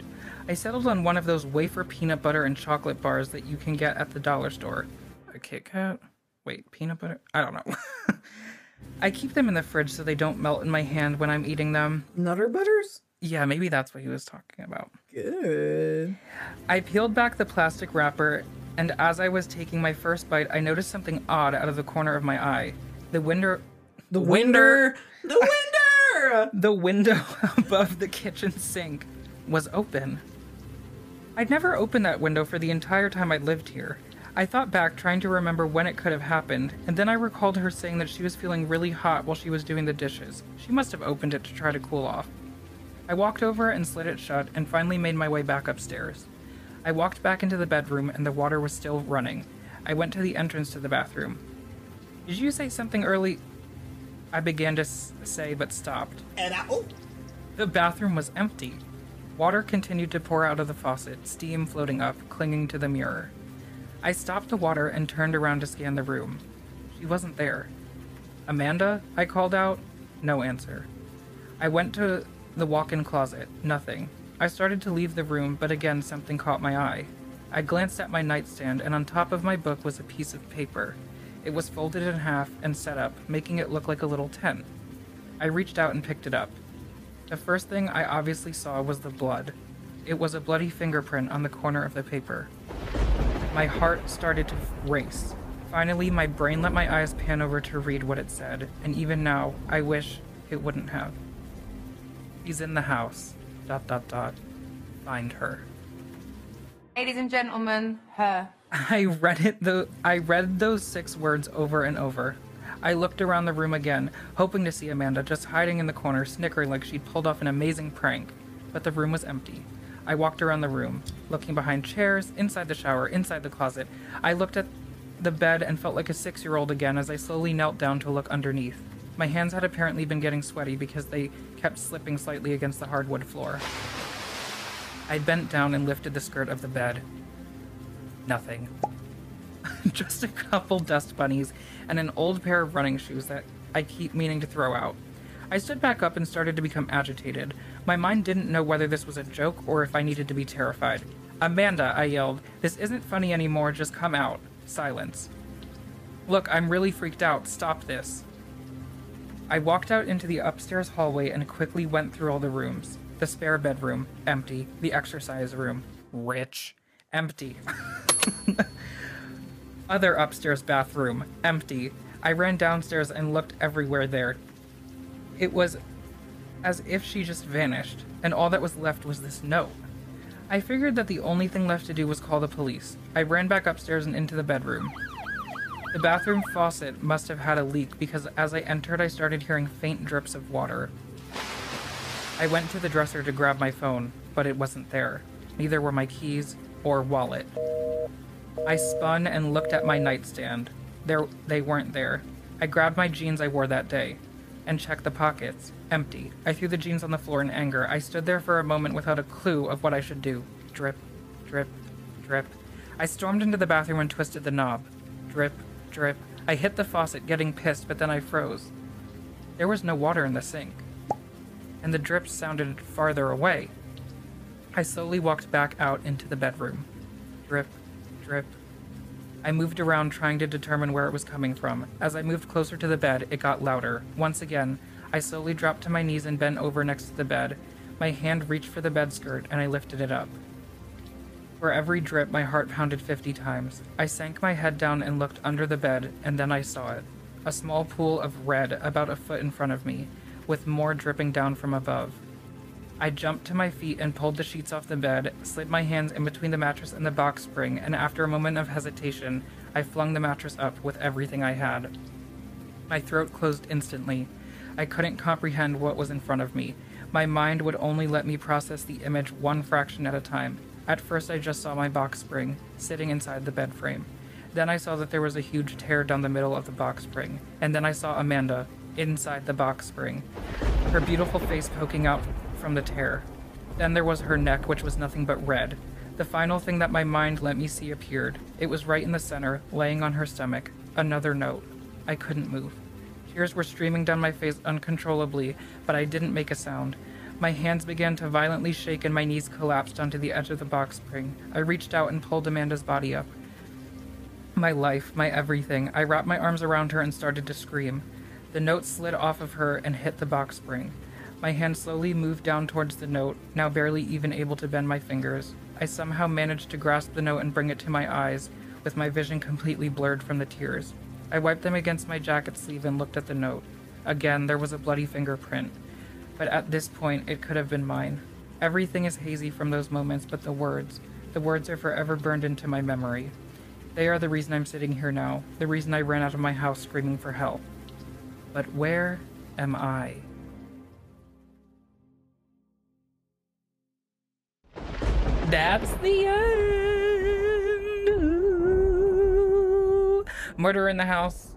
I settled on one of those wafer peanut butter and chocolate bars that you can get at the dollar store. A Kit Kat? Wait, peanut butter? I don't know. I keep them in the fridge so they don't melt in my hand when I'm eating them. Nutter butters? Yeah, maybe that's what he was talking about. Good. I peeled back the plastic wrapper, and as I was taking my first bite, I noticed something odd out of the corner of my eye. The window... The window... The window! Sure! The window above the kitchen sink was open. I'd never opened that window for the entire time I lived here. I thought back, trying to remember when it could have happened, and then I recalled her saying that she was feeling really hot while she was doing the dishes. She must have opened it to try to cool off. I walked over and slid it shut, and finally made my way back upstairs. I walked back into the bedroom, and the water was still running. I went to the entrance to the bathroom. Did you say something early? I began to s- say, but stopped. And I- oh. The bathroom was empty. Water continued to pour out of the faucet, steam floating up, clinging to the mirror. I stopped the water and turned around to scan the room. She wasn't there. Amanda, I called out. No answer. I went to the walk-in closet. Nothing. I started to leave the room, but again something caught my eye. I glanced at my nightstand, and on top of my book was a piece of paper. It was folded in half and set up, making it look like a little tent. I reached out and picked it up. The first thing I obviously saw was the blood. It was a bloody fingerprint on the corner of the paper. My heart started to race. Finally, my brain let my eyes pan over to read what it said, and even now, I wish it wouldn't have. He's in the house. Dot, dot, dot. Find her. Ladies and gentlemen, her. I read it. The I read those six words over and over. I looked around the room again, hoping to see Amanda just hiding in the corner, snickering like she'd pulled off an amazing prank. But the room was empty. I walked around the room, looking behind chairs, inside the shower, inside the closet. I looked at the bed and felt like a six-year-old again as I slowly knelt down to look underneath. My hands had apparently been getting sweaty because they kept slipping slightly against the hardwood floor. I bent down and lifted the skirt of the bed. Nothing. Just a couple dust bunnies and an old pair of running shoes that I keep meaning to throw out. I stood back up and started to become agitated. My mind didn't know whether this was a joke or if I needed to be terrified. Amanda, I yelled, this isn't funny anymore, just come out. Silence. Look, I'm really freaked out, stop this. I walked out into the upstairs hallway and quickly went through all the rooms. The spare bedroom, empty. The exercise room, rich, empty. Other upstairs bathroom, empty. I ran downstairs and looked everywhere there. It was as if she just vanished, and all that was left was this note. I figured that the only thing left to do was call the police. I ran back upstairs and into the bedroom. The bathroom faucet must have had a leak because as I entered, I started hearing faint drips of water. I went to the dresser to grab my phone, but it wasn't there. Neither were my keys or wallet. I spun and looked at my nightstand. There, they weren't there. I grabbed my jeans I wore that day and checked the pockets. Empty. I threw the jeans on the floor in anger. I stood there for a moment without a clue of what I should do. Drip, drip, drip. I stormed into the bathroom and twisted the knob. Drip, drip. I hit the faucet, getting pissed, but then I froze. There was no water in the sink, and the drips sounded farther away. I slowly walked back out into the bedroom. Drip, drip. I moved around, trying to determine where it was coming from. As I moved closer to the bed, it got louder. Once again, I slowly dropped to my knees and bent over next to the bed. My hand reached for the bed skirt, and I lifted it up. For every drip, my heart pounded fifty times. I sank my head down and looked under the bed, and then I saw it. A small pool of red, about a foot in front of me, with more dripping down from above. I jumped to my feet and pulled the sheets off the bed, slid my hands in between the mattress and the box spring, and after a moment of hesitation, I flung the mattress up with everything I had. My throat closed instantly. I couldn't comprehend what was in front of me. My mind would only let me process the image one fraction at a time. At first, I just saw my box spring, sitting inside the bed frame. Then I saw that there was a huge tear down the middle of the box spring. And then I saw Amanda, inside the box spring, her beautiful face poking out from the tear. Then there was her neck, which was nothing but red. The final thing that my mind let me see appeared. It was right in the center, laying on her stomach. Another note. I couldn't move. Tears were streaming down my face uncontrollably, but I didn't make a sound. My hands began to violently shake and my knees collapsed onto the edge of the box spring. I reached out and pulled Amanda's body up. My life, my everything. I wrapped my arms around her and started to scream. The note slid off of her and hit the box spring. My hand slowly moved down towards the note, now barely even able to bend my fingers. I somehow managed to grasp the note and bring it to my eyes, with my vision completely blurred from the tears. I wiped them against my jacket sleeve and looked at the note. Again, there was a bloody fingerprint. but at this point it could have been mine. Everything is hazy from those moments, but the words. The words are forever burned into my memory. They are the reason I'm sitting here now, the reason I ran out of my house screaming for help. But where am I? That's the end. Ooh. Murderer in the house.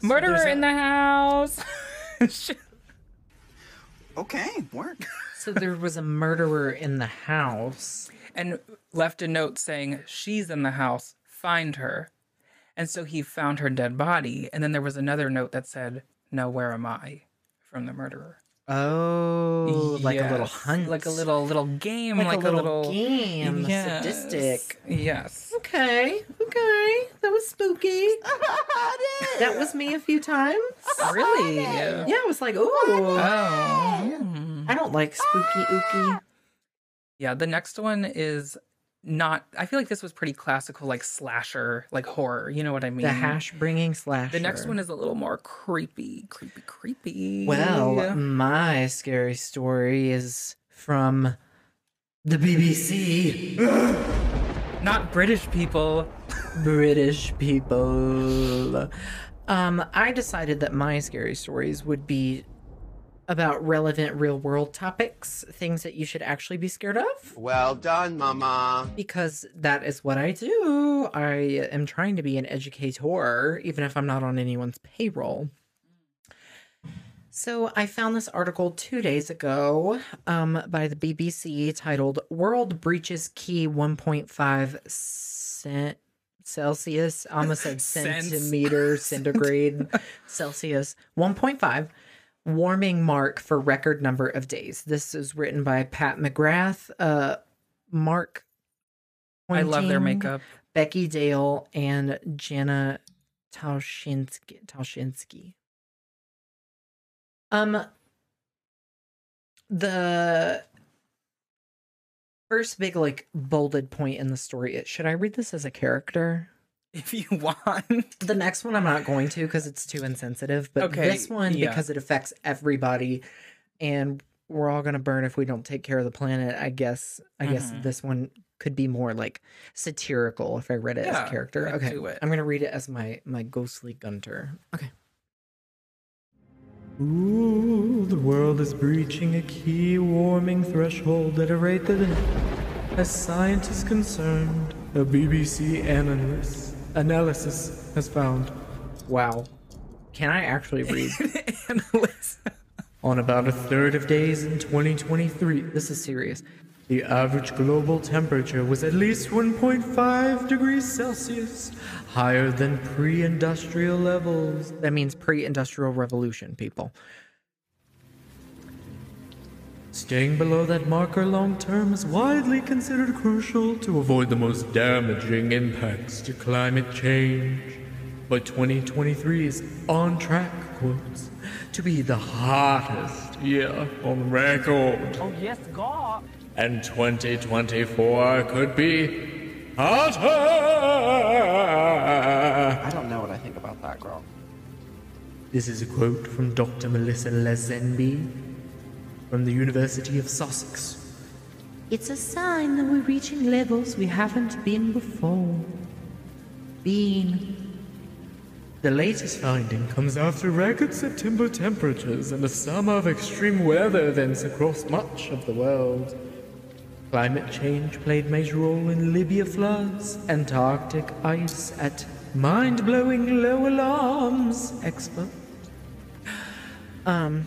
So Murderer a... in the house. Okay, work. So there was a murderer in the house. And left a note saying, she's in the house, find her. And so he found her dead body. And then there was another note that said, now where am I? From the murderer. Oh, yes. Like a little hunt, like a little little game, like, like a, little a little game, yes. Sadistic. Yes. Okay, okay, that was spooky. That was me a few times. Really? Yeah. Yeah, I was like, ooh, oh, I don't like spooky ooky. Yeah, the next one is not. I feel like this was pretty classical, like slasher, like horror. You know what I mean? The hash bringing slasher. The next one is a little more creepy, creepy, creepy. Well, my scary story is from the B B C. Not British people. British people. Um, I decided that my scary stories would be about relevant real-world topics, things that you should actually be scared of. Well done, Mama. Because that is what I do. I am trying to be an educator, even if I'm not on anyone's payroll. So I found this article two days ago um, by the B B C titled, World Breaches Key one point five cent Celsius. I almost said centimeter centigrade Celsius. one point five. Warming mark for record number of days. This is written by Pat McGrath, uh, Mark Pointing, I love their makeup. Becky Dale, and Jana Tauschinsky. Tauschinsky. Um, the first big, like, bolded point in the story is, should I read this as a character? If you want. The next one I'm not going to because it's too insensitive. But okay, this one, yeah. Because it affects everybody. And we're all going to burn if we don't take care of the planet. I guess I mm-hmm. guess this one could be more like satirical if I read it yeah, as a character. Okay, do it. I'm going to read it as my, my ghostly Gunter. Okay. Ooh, the world is breaching a key warming threshold at a rate that, as scientists concerned, a B B C analyst. Analysis has found. Wow. Can I actually read? On about a third of days in twenty twenty-three, this is serious, the average global temperature was at least one point five degrees Celsius higher than pre-industrial levels. That means pre-industrial revolution, people. Staying below that marker long-term is widely considered crucial to avoid the most damaging impacts to climate change. But twenty twenty-three is on track, quotes, to be the hottest year on record. Oh, yes, God. And twenty twenty-four could be hotter. I don't know what I think about that, girl. This is a quote from Doctor Melissa Lazenby, from the University of Sussex. It's a sign that we're reaching levels we haven't been before. Been. The latest finding comes after record September temperatures and a summer of extreme weather events across much of the world. Climate change played a major role in Libya floods, Antarctic ice at mind-blowing low alarms, expert. Um...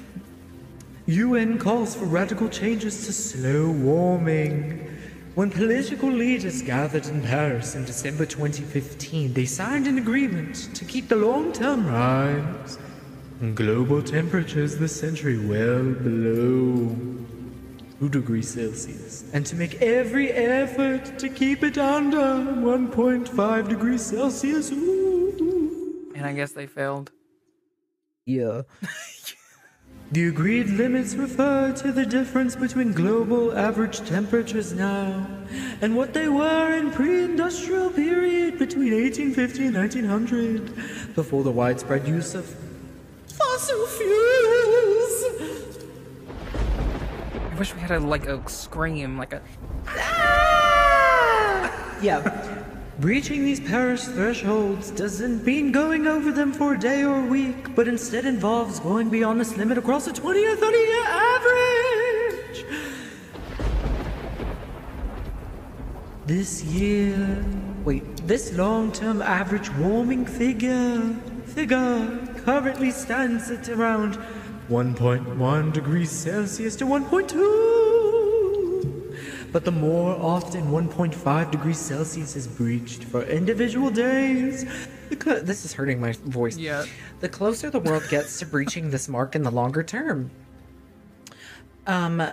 U N calls for radical changes to slow warming. When political leaders gathered in Paris in December twenty fifteen, they signed an agreement to keep the long-term rise and global temperatures this century well below two degrees Celsius, and to make every effort to keep it under one point five degrees Celsius. Ooh. And I guess they failed. Yeah. The agreed limits refer to the difference between global average temperatures now and what they were in pre-industrial period between eighteen fifty and nineteen hundred, before the widespread use of fossil fuels. wish we had a, like a scream, like a... Ah! Yeah. Reaching these Paris thresholds doesn't mean going over them for a day or a week, but instead involves going beyond this limit across a twenty or thirty year average. This year... Wait, this long-term average warming figure... Figure currently stands at around one point one degrees Celsius to one point two. But the more often one point five degrees Celsius is breached for individual days, the this is hurting my voice. Yeah. The closer the world gets to breaching this mark in the longer term. Um,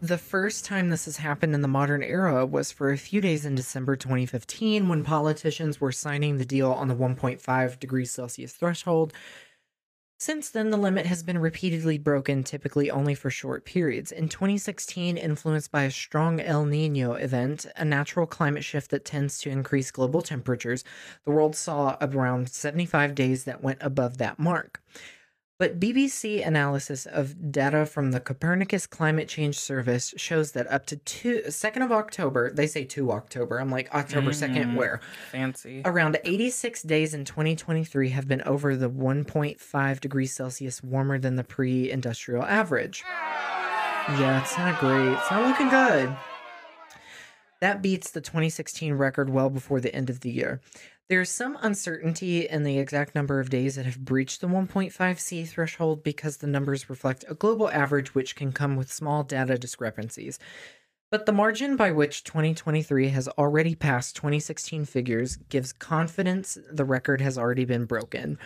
the first time this has happened in the modern era was for a few days in December twenty fifteen when politicians were signing the deal on the one point five degrees Celsius threshold. Since then, the limit has been repeatedly broken, typically only for short periods. In twenty sixteen, influenced by a strong El Nino event, a natural climate shift that tends to increase global temperatures, the world saw around seventy-five days that went above that mark. But B B C analysis of data from the Copernicus Climate Change Service shows that up to second of October, they say second of October, I'm like, October second, mm, where? Fancy. Around eighty-six days in twenty twenty-three have been over the one point five degrees Celsius warmer than the pre-industrial average. Yeah, it's not great. It's not looking good. That beats the twenty sixteen record well before the end of the year. There's some uncertainty in the exact number of days that have breached the one point five C threshold because the numbers reflect a global average which can come with small data discrepancies. But the margin by which twenty twenty-three has already passed twenty sixteen figures gives confidence the record has already been broken.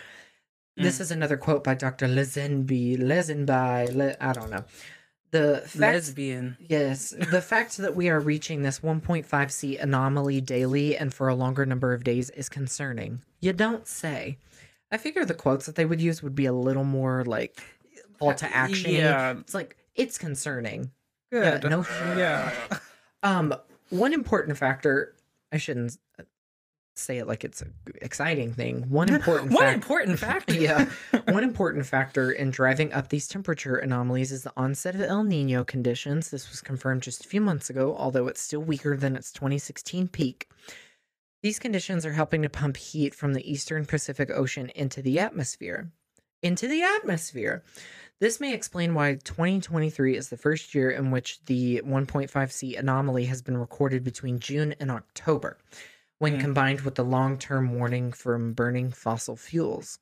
Mm. This is another quote by Doctor Lezenby, Lezenby, Le, I don't know. The fact, Lesbian. Yes. The fact that we are reaching this one point five C anomaly daily and for a longer number of days is concerning. You don't say. I figure the quotes that they would use would be a little more like call to action. Yeah. It's like, it's concerning. Good. Yeah. No, yeah. Um, one important factor, I shouldn't say it like it's an exciting thing. One important one fact, important factor. Yeah. One important factor in driving up these temperature anomalies is the onset of El Nino conditions. This was confirmed just a few months ago, although it's still weaker than its twenty sixteen peak. These conditions are helping to pump heat from the eastern Pacific Ocean into the atmosphere. Into the atmosphere. This may explain why twenty twenty-three is the first year in which the one point five C anomaly has been recorded between June and October, when combined with the long-term warning from burning fossil fuels.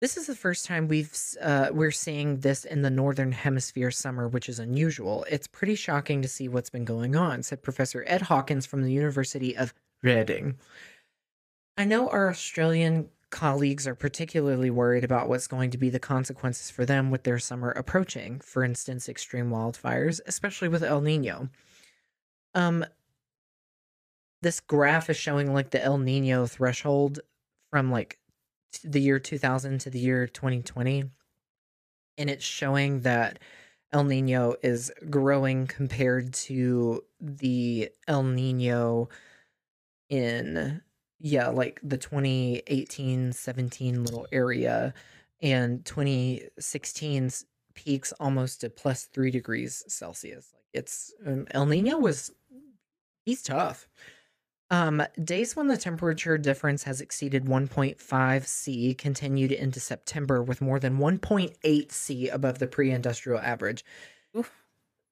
This is the first time we've, uh, we're seeing this in the Northern Hemisphere summer, which is unusual. It's pretty shocking to see what's been going on, said Professor Ed Hawkins from the University of Reading. I know our Australian colleagues are particularly worried about what's going to be the consequences for them with their summer approaching, for instance, extreme wildfires, especially with El Nino. Um... This graph is showing like the El Nino threshold from like the year two thousand to the year twenty twenty. And it's showing that El Nino is growing compared to the El Nino in, yeah, like the twenty eighteen seventeen little area, and twenty sixteen's peaks almost to plus three degrees Celsius. Like it's um, El Nino was, he's tough. Um, days when the temperature difference has exceeded one point five C continued into September with more than one point eight C above the pre-industrial average. Oof.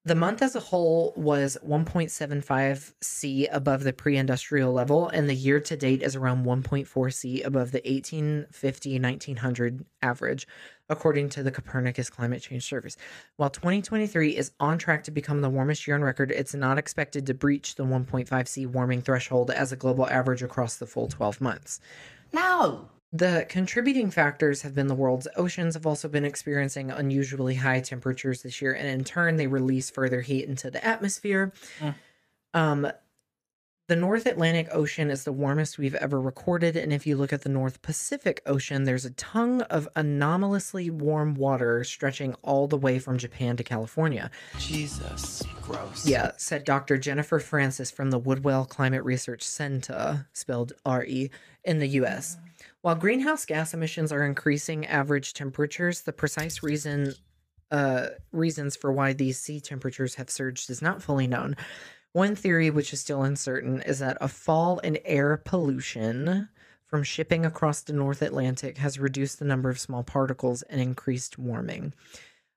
The month as a whole was one point seven five C above the pre-industrial level, and the year to date is around one point four C above the eighteen fifty to nineteen hundred average, according to the Copernicus Climate Change Service. While twenty twenty-three is on track to become the warmest year on record, it's not expected to breach the one point five C warming threshold as a global average across the full twelve months. No! The contributing factors have been the world's oceans have also been experiencing unusually high temperatures this year, and in turn, they release further heat into the atmosphere. Mm. Um, the North Atlantic Ocean is the warmest we've ever recorded, and if you look at the North Pacific Ocean, there's a tongue of anomalously warm water stretching all the way from Japan to California. Jesus, gross. Yeah, said Doctor Jennifer Francis from the Woodwell Climate Research Center, spelled R E, in the U S Mm. While greenhouse gas emissions are increasing average temperatures, the precise reason uh, reasons for why these sea temperatures have surged is not fully known. One theory, which is still uncertain, is that a fall in air pollution from shipping across the North Atlantic has reduced the number of small particles and increased warming.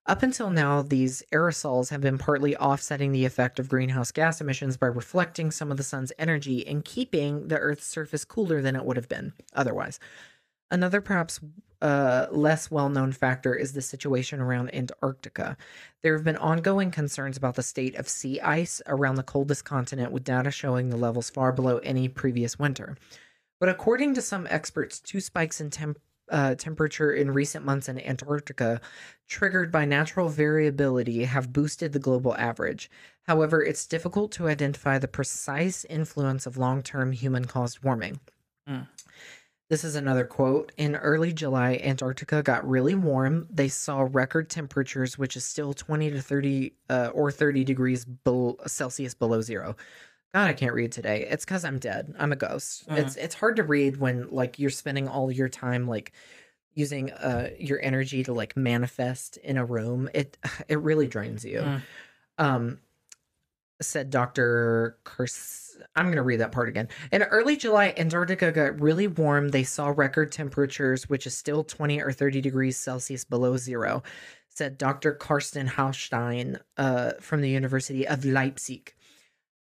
Up until now, these aerosols have been partly offsetting the effect of greenhouse gas emissions by reflecting some of the sun's energy and keeping the Earth's surface cooler than it would have been otherwise. Another perhaps uh, less well-known factor is the situation around Antarctica. There have been ongoing concerns about the state of sea ice around the coldest continent, with data showing the levels far below any previous winter. But according to some experts, two spikes in temperature Uh, temperature in recent months in Antarctica, triggered by natural variability, have boosted the global average. However, it's difficult to identify the precise influence of long-term human-caused warming. Mm. This is another quote. In early July, Antarctica got really warm. They saw record temperatures, which is still twenty to thirty uh, or thirty degrees be- Celsius below zero. God, I can't read today. It's because I'm dead. I'm a ghost. Uh-huh. It's it's hard to read when, like, you're spending all your time, like, using uh your energy to, like, manifest in a room. It it really drains you. Uh-huh. Um, said Doctor Curse. I'm going to read that part again. In early July, Antarctica got really warm. They saw record temperatures, which is still twenty or thirty degrees Celsius below zero, said Doctor Carsten Haustein uh, from the University of Leipzig.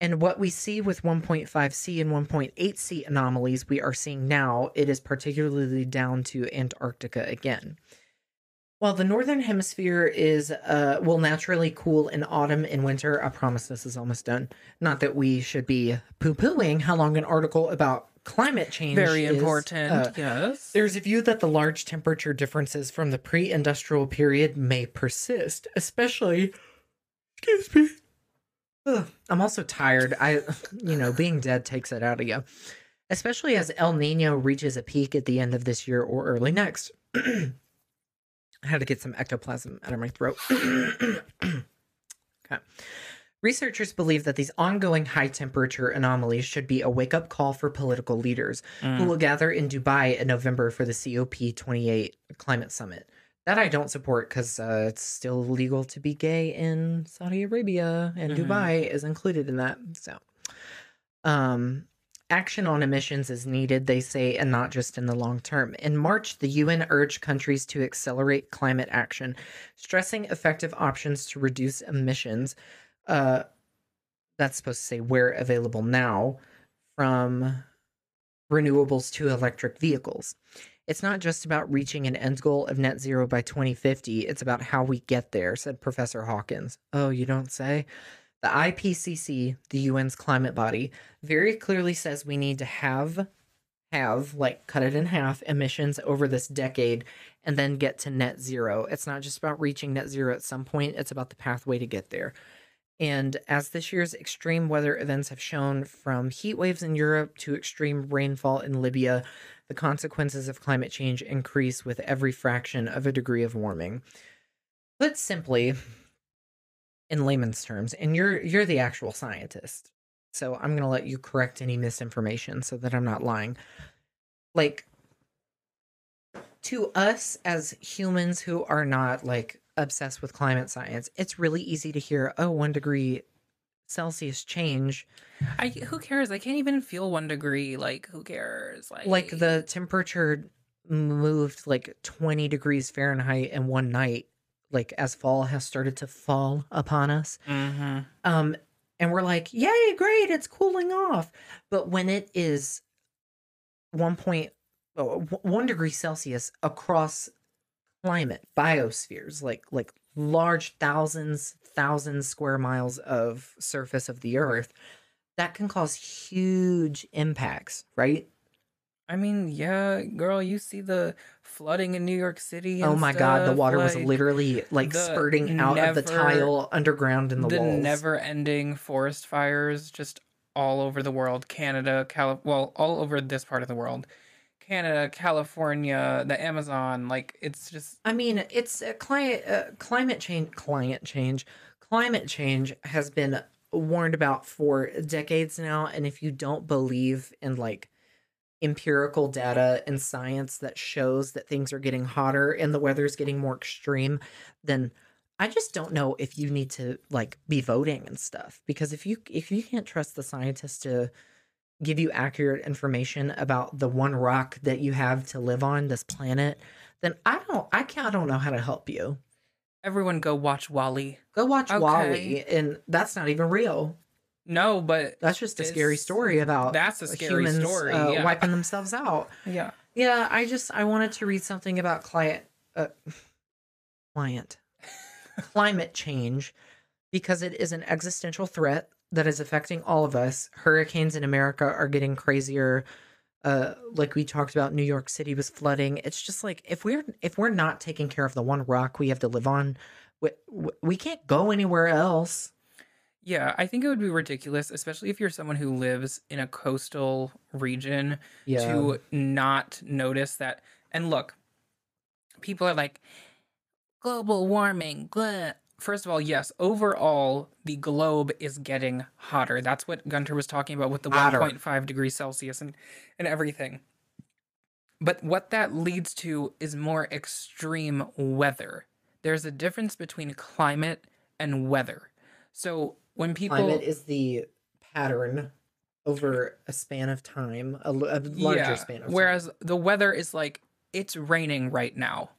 And what we see with one point five C and one point eight C anomalies we are seeing now, it is particularly down to Antarctica again. While the northern hemisphere is uh, will naturally cool in autumn and winter, I promise this is almost done. Not that we should be poo-pooing how long an article about climate change is. Very important, uh, yes. There's a view that the large temperature differences from the pre-industrial period may persist, especially... Excuse me. Ugh, I'm also tired. I, you know, being dead takes it out of you, especially as El Nino reaches a peak at the end of this year or early next. I had to get some ectoplasm out of my throat. Okay. Researchers believe that these ongoing high temperature anomalies should be a wake-up call for political leaders mm. who will gather in Dubai in November for the C O P twenty-eight climate summit. That I don't support because uh, it's still illegal to be gay in Saudi Arabia, and mm-hmm. Dubai is included in that. So um, action on emissions is needed, they say, and not just in the long term. In March, the U N urged countries to accelerate climate action, stressing effective options to reduce emissions. Uh, that's supposed to say where available now, from renewables to electric vehicles. It's not just about reaching an end goal of net zero by twenty fifty. It's about how we get there, said Professor Hawkins. Oh, you don't say? The I P C C, the U N's climate body, very clearly says we need to have, have, like, cut it in half, emissions over this decade and then get to net zero. It's not just about reaching net zero at some point. It's about the pathway to get there. And as this year's extreme weather events have shown, from heat waves in Europe to extreme rainfall in Libya, the consequences of climate change increase with every fraction of a degree of warming. Put simply, in layman's terms, and you're you're the actual scientist, so I'm going to let you correct any misinformation so that I'm not lying. Like, to us as humans who are not, like, obsessed with climate science, it's really easy to hear, oh, one degree Celsius change. I who cares? I can't even feel one degree. Like, who cares? Like, like the temperature moved like twenty degrees Fahrenheit in one night, like, as fall has started to fall upon us. Mm-hmm. Um, and we're like, yay, great, it's cooling off. But when it is one point oh, one degree Celsius across climate, biospheres, like like large thousands, thousands square miles of surface of the earth, that can cause huge impacts, right? I mean, yeah, girl, you see the flooding in New York City. And oh my stuff. God, the water, like, was literally like spurting out never, of the tile underground in the, the walls. The never-ending forest fires just all over the world, Canada, Cali- well, all over this part of the world. Canada, California, the Amazon, like, it's just... I mean, it's a cli- uh, climate change... Climate change. Climate change has been warned about for decades now, and if you don't believe in, like, empirical data and science that shows that things are getting hotter and the weather's getting more extreme, then I just don't know if you need to like be voting and stuff, because if you if you can't trust the scientists to give you accurate information about the one rock that you have to live on, this planet, then I don't I can't I don't know how to help you. Everyone go watch Wally. Go watch okay. Wally. And that's not even real. No, but that's just a scary story about that's a scary humans, story. Uh, yeah. wiping themselves out. Yeah. Yeah, I just I wanted to read something about client uh, client climate change, because it is an existential threat that is affecting all of us. Hurricanes in America are getting crazier. Uh, like we talked about, New York City was flooding. It's just like, if we're if we're not taking care of the one rock we have to live on, we, we can't go anywhere else. Yeah, I think it would be ridiculous, especially if you're someone who lives in a coastal region, yeah. to not notice that. And look, people are like, global warming, blah. First of all, yes, overall, the globe is getting hotter. That's what Gunter was talking about with the one point five degrees Celsius and, and everything. But what that leads to is more extreme weather. There's a difference between climate and weather. So when people... Climate is the pattern over a span of time, a, a larger yeah, span of time. Whereas the weather is like, it's raining right now.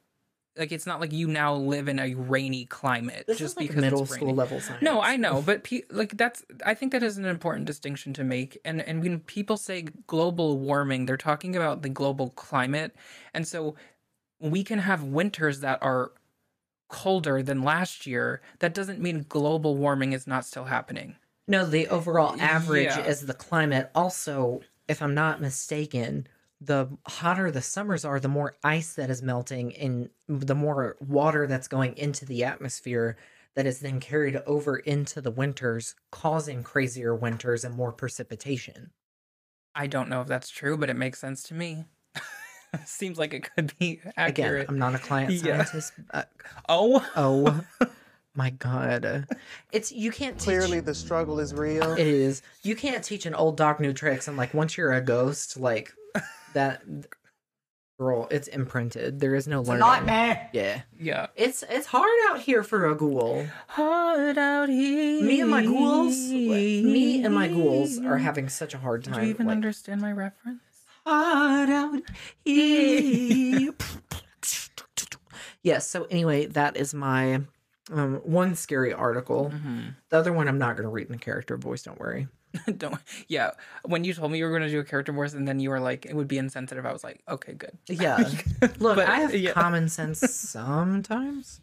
Like, it's not like you now live in a rainy climate. This just is like because middle school level science. No, I know. But pe- like that's I think that is an important distinction to make. And and when people say global warming, they're talking about the global climate. And so we can have winters that are colder than last year. That doesn't mean global warming is not still happening. No, the overall average yeah. is the climate. Also, if I'm not mistaken, the hotter the summers are, the more ice that is melting and the more water that's going into the atmosphere that is then carried over into the winters, causing crazier winters and more precipitation. I don't know if that's true, but it makes sense to me. Seems like it could be accurate. Again, I'm not a climate scientist. Yeah. Uh, oh. Oh. My God. It's, you can't teach. Clearly the struggle is real. It is. You can't teach an old dog new tricks. And like, once you're a ghost, like... That girl, it's imprinted. There is no learning. It's a nightmare. Yeah, yeah. It's it's hard out here for a ghoul. Hard out here. Me and my ghouls. Like, me and my ghouls are having such a hard time. Do you even like, understand my reference? Hard out here. Yes. Yeah, so anyway, that is my um, one scary article. Mm-hmm. The other one I'm not going to read in the character voice. Don't worry. Don't yeah. When you told me you were going to do a character voice, and then you were like, it would be insensitive. I was like, okay, good. Yeah. Look, but, I have yeah. common sense sometimes.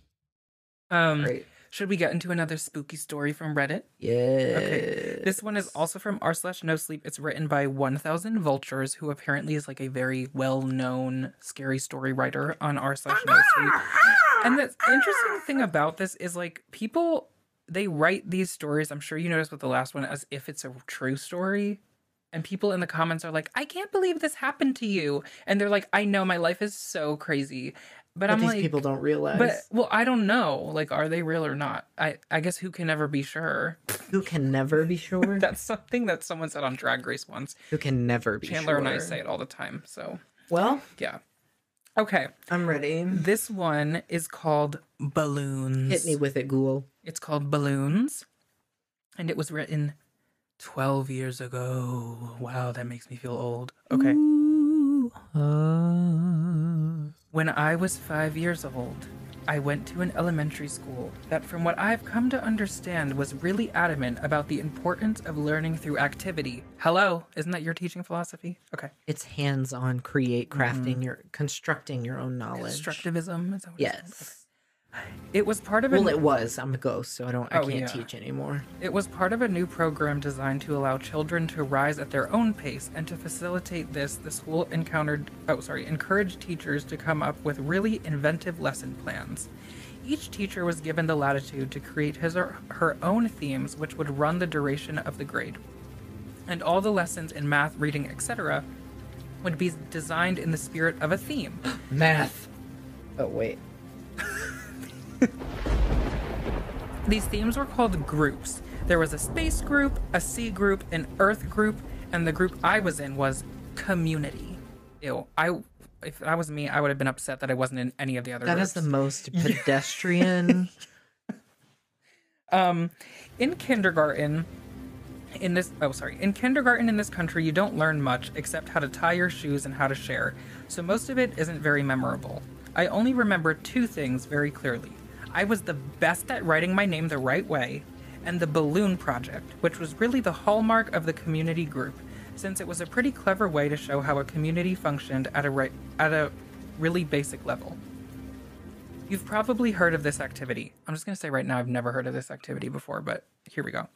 Um, Great. Should we get into another spooky story from Reddit? Yeah. Okay. This one is also from r slash no sleep. It's written by one thousand Vultures, who apparently is like a very well-known scary story writer on r slash no sleep. And the interesting thing about this is like people... They write these stories, I'm sure you noticed with the last one, as if it's a true story. And people in the comments are like, I can't believe this happened to you. And they're like, I know, my life is so crazy. But, but I'm these like... these people don't realize. But, well, I don't know. Like, are they real or not? I, I guess who can never be sure? Who can never be sure? That's something that someone said on Drag Race once. Who can never be Chandler sure? Chandler and I say it all the time, so... Well... Yeah. Okay. I'm ready. This one is called Balloons. Hit me with it, ghoul. It's called Balloons. And it was written twelve years ago. Wow, that makes me feel old. Okay. Ooh, uh... When I was five years old, I went to an elementary school that, from what I've come to understand, was really adamant about the importance of learning through activity. Hello, isn't that your teaching philosophy? Okay. It's hands-on, create, crafting, mm. your constructing your own knowledge. Constructivism, is that what yes. It, okay. It was part of a... Well, it was. I'm a ghost, so I don't. I oh, can't yeah. teach anymore. It was part of a new program designed to allow children to rise at their own pace, and to facilitate this, the school encountered... Oh, sorry. Encouraged teachers to come up with really inventive lesson plans. Each teacher was given the latitude to create his or her own themes, which would run the duration of the grade. And all the lessons in math, reading, et cetera would be designed in the spirit of a theme. Math. Oh, wait. These themes were called groups. There was a space group, a sea group, an earth group, and the group I was in was community. Ew. I... If that was me, I would have been upset that I wasn't in any of the other That groups. Is the most pedestrian Um, in kindergarten, in this, oh, sorry. In kindergarten in this country, you don't learn much except how to tie your shoes and how to share. So most of it isn't very memorable. I only remember two things very clearly. I was the best at writing my name the right way, and the balloon project, which was really the hallmark of the community group, since it was a pretty clever way to show how a community functioned at a, re- at a really basic level. You've probably heard of this activity. I'm just going to say right now I've never heard of this activity before, but here we go.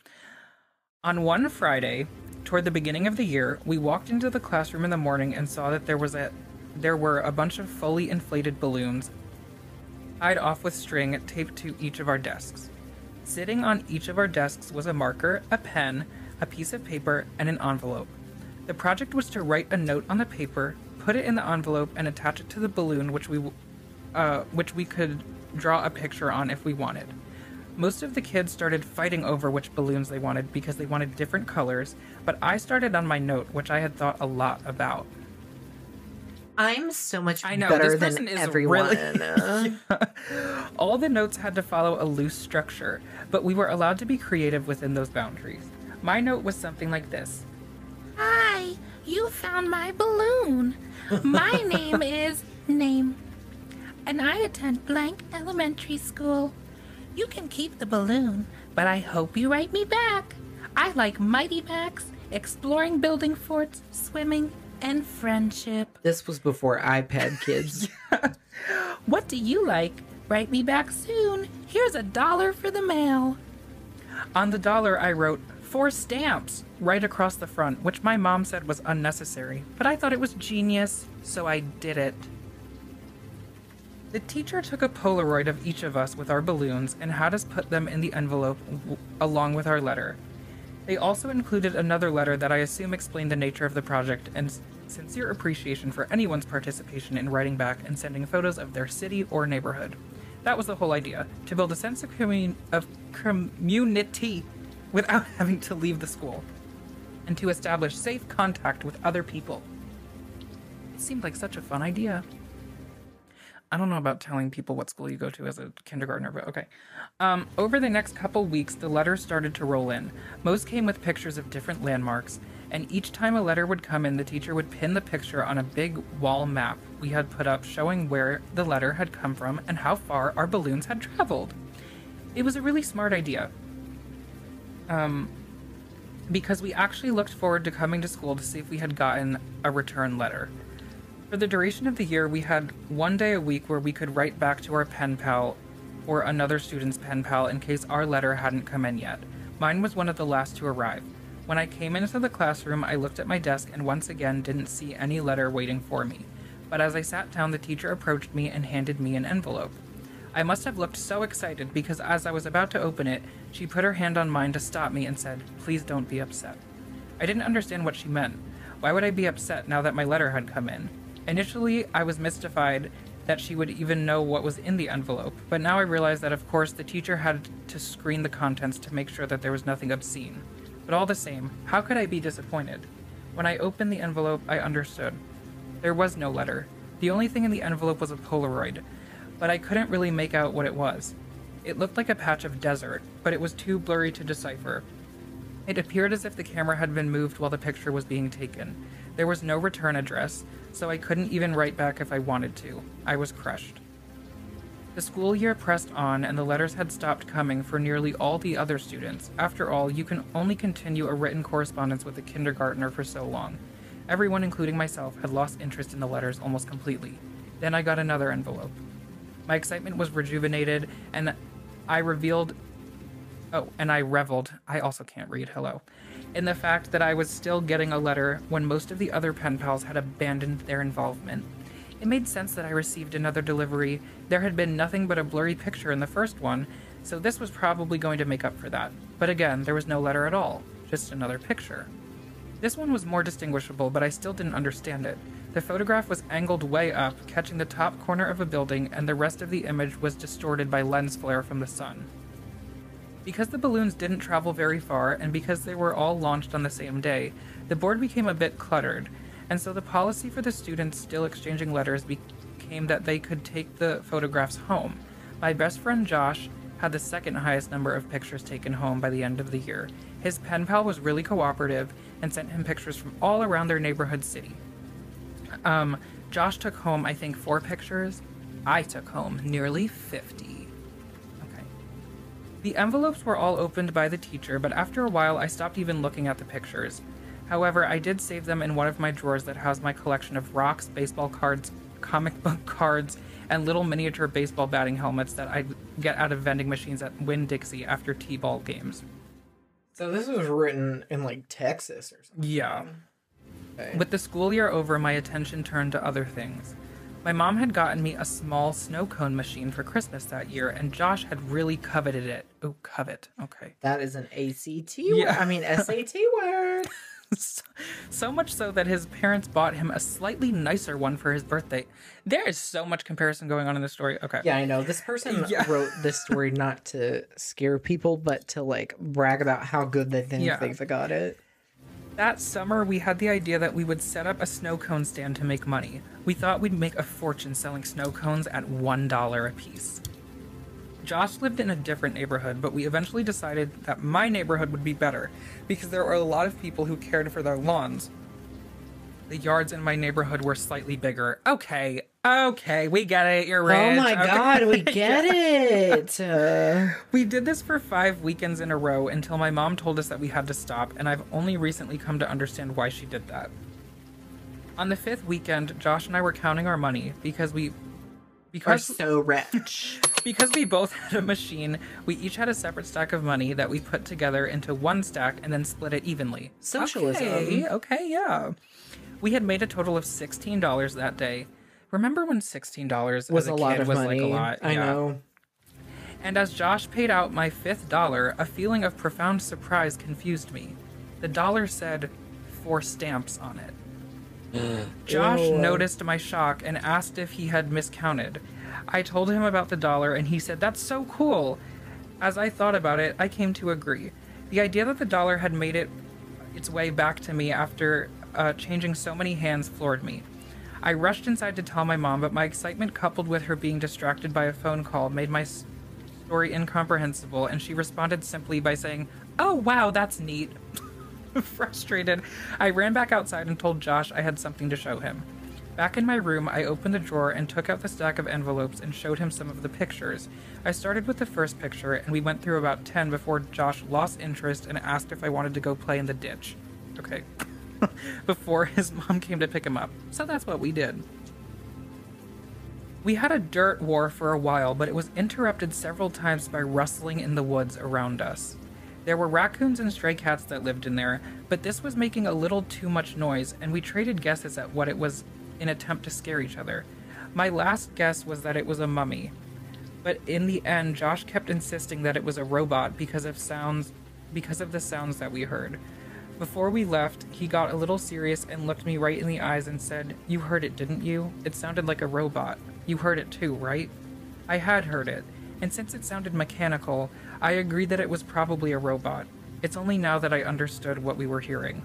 On one Friday, toward the beginning of the year, we walked into the classroom in the morning and saw that there was a, there were a bunch of fully inflated balloons tied off with string taped to each of our desks. Sitting on each of our desks was a marker, a pen, a piece of paper, and an envelope. The project was to write a note on the paper, put it in the envelope, and attach it to the balloon, which we uh, which we could draw a picture on if we wanted. Most of the kids started fighting over which balloons they wanted because they wanted different colors, but I started on my note, which I had thought a lot about. I'm so much I know, better this than is everyone. Really, yeah. All the notes had to follow a loose structure, but we were allowed to be creative within those boundaries. My note was something like this. Hi, you found my balloon. My name is Name, and I attend blank elementary school. You can keep the balloon, but I hope you write me back. I like Mighty Max, exploring building forts, swimming, and friendship. This was before iPad kids. Yeah. What do you like? Write me back soon. Here's a dollar for the mail. On the dollar, I wrote four stamps right across the front, which my mom said was unnecessary, but I thought it was genius, so I did it. The teacher took a Polaroid of each of us with our balloons and had us put them in the envelope w- along with our letter. They also included another letter that I assume explained the nature of the project and sincere appreciation for anyone's participation in writing back and sending photos of their city or neighborhood. That was the whole idea, to build a sense of, commun- of community without having to leave the school, and to establish safe contact with other people. It seemed like such a fun idea. I don't know about telling people what school you go to as a kindergartner, but okay. Um, over the next couple weeks, the letters started to roll in. Most came with pictures of different landmarks, and each time a letter would come in, the teacher would pin the picture on a big wall map we had put up showing where the letter had come from and how far our balloons had traveled. It was a really smart idea, um, because we actually looked forward to coming to school to see if we had gotten a return letter. For the duration of the year, we had one day a week where we could write back to our pen pal or another student's pen pal in case our letter hadn't come in yet. Mine was one of the last to arrive. When I came into the classroom, I looked at my desk and once again didn't see any letter waiting for me. But as I sat down, the teacher approached me and handed me an envelope. I must have looked so excited because as I was about to open it, she put her hand on mine to stop me and said, "Please don't be upset." I didn't understand what she meant. Why would I be upset now that my letter had come in? Initially, I was mystified that she would even know what was in the envelope, but now I realized that, of course, the teacher had to screen the contents to make sure that there was nothing obscene. But all the same, how could I be disappointed? When I opened the envelope, I understood. There was no letter. The only thing in the envelope was a Polaroid, but I couldn't really make out what it was. It looked like a patch of desert, but it was too blurry to decipher. It appeared as if the camera had been moved while the picture was being taken. There was no return address, so I couldn't even write back if I wanted to. I was crushed. The school year pressed on, and the letters had stopped coming for nearly all the other students. After all, you can only continue a written correspondence with a kindergartner for so long. Everyone, including myself, had lost interest in the letters almost completely. Then I got another envelope. My excitement was rejuvenated, and I revealed... Oh, and I reveled. I also can't read. Hello. In the fact that I was still getting a letter when most of the other pen pals had abandoned their involvement. It made sense that I received another delivery. There had been nothing but a blurry picture in the first one, so this was probably going to make up for that. But again, there was no letter at all, just another picture. This one was more distinguishable, but I still didn't understand it. The photograph was angled way up, catching the top corner of a building, and the rest of the image was distorted by lens flare from the sun. Because the balloons didn't travel very far, and because they were all launched on the same day, the board became a bit cluttered, and so the policy for the students still exchanging letters became that they could take the photographs home. My best friend Josh had the second highest number of pictures taken home by the end of the year. His pen pal was really cooperative and sent him pictures from all around their neighborhood city. Um, Josh took home, I think, four pictures. I took home nearly fifty. Okay. The envelopes were all opened by the teacher, but after a while I stopped even looking at the pictures. However, I did save them in one of my drawers that housed my collection of rocks, baseball cards, comic book cards, and little miniature baseball batting helmets that I get out of vending machines at Winn-Dixie after T-ball games. So this was written in, like, Texas or something? Yeah. Okay. With the school year over, my attention turned to other things. My mom had gotten me a small snow cone machine for Christmas that year, and Josh had really coveted it. Oh, covet. Okay. That is an A C T yeah. word. I mean, S A T word. So much so that his parents bought him a slightly nicer one for his birthday. There is so much comparison going on in this story. Okay. Yeah, I know. This person yeah. wrote this story not to scare people, but to, like, brag about how good they think yeah. they forgot it. That summer, we had the idea that we would set up a snow cone stand to make money. We thought we'd make a fortune selling snow cones at one dollar a piece. Josh lived in a different neighborhood, but we eventually decided that my neighborhood would be better because there were a lot of people who cared for their lawns. The yards in my neighborhood were slightly bigger. Okay, okay, we get it, you're rich. Oh my okay. God, we get it! Uh... We did this for five weekends in a row until my mom told us that we had to stop, and I've only recently come to understand why she did that. On the fifth weekend, Josh and I were counting our money because we... Because we're so rich. Because we both had a machine, we each had a separate stack of money that we put together into one stack and then split it evenly. Socialism. Okay, okay, yeah. We had made a total of sixteen dollars that day. Remember when sixteen dollars was as a, a lot kid of was money. Like a lot? I yeah. know. And as Josh paid out my fifth dollar, a feeling of profound surprise confused me. The dollar said four stamps on it. Josh Ew. noticed my shock and asked if he had miscounted. I told him about the dollar and he said, "That's so cool." As I thought about it, I came to agree. The idea that the dollar had made it its way back to me after uh, changing so many hands floored me. I rushed inside to tell my mom, but my excitement coupled with her being distracted by a phone call made my story incomprehensible, and she responded simply by saying, "Oh wow, that's neat." Frustrated, I ran back outside and told Josh I had something to show him. Back in my room, I opened the drawer and took out the stack of envelopes and showed him some of the pictures. I started with the first picture, and we went through about ten before Josh lost interest and asked if I wanted to go play in the ditch. Okay. Before his mom came to pick him up. So that's what we did. We had a dirt war for a while, but it was interrupted several times by rustling in the woods around us. There were raccoons and stray cats that lived in there, but this was making a little too much noise, and we traded guesses at what it was in an attempt to scare each other. My last guess was that it was a mummy, but in the end, Josh kept insisting that it was a robot because of sounds, because of the sounds that we heard. Before we left, he got a little serious and looked me right in the eyes and said, "You heard it, didn't you? It sounded like a robot. You heard it too, right?" I had heard it, and since it sounded mechanical, I agreed that it was probably a robot. It's only now that I understood what we were hearing.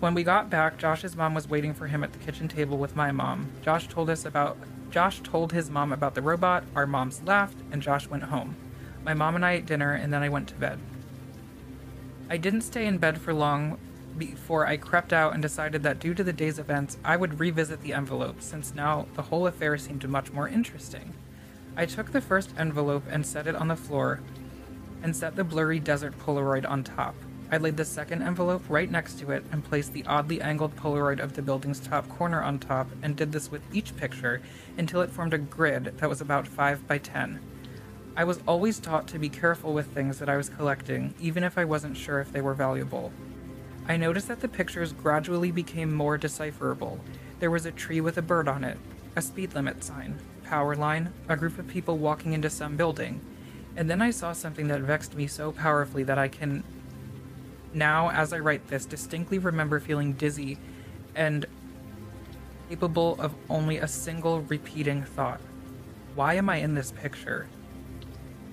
When we got back, Josh's mom was waiting for him at the kitchen table with my mom. Josh told us about, Josh told his mom about the robot, our moms laughed, and Josh went home. My mom and I ate dinner, and then I went to bed. I didn't stay in bed for long before I crept out and decided that due to the day's events, I would revisit the envelope, since now the whole affair seemed much more interesting. I took the first envelope and set it on the floor and set the blurry desert Polaroid on top. I laid the second envelope right next to it and placed the oddly angled Polaroid of the building's top corner on top and did this with each picture until it formed a grid that was about five by ten. I was always taught to be careful with things that I was collecting, even if I wasn't sure if they were valuable. I noticed that the pictures gradually became more decipherable. There was a tree with a bird on it, a speed limit sign, power line, a group of people walking into some building, and then I saw something that vexed me so powerfully that I can now, as I write this, distinctly remember feeling dizzy and capable of only a single repeating thought. Why am I in this picture?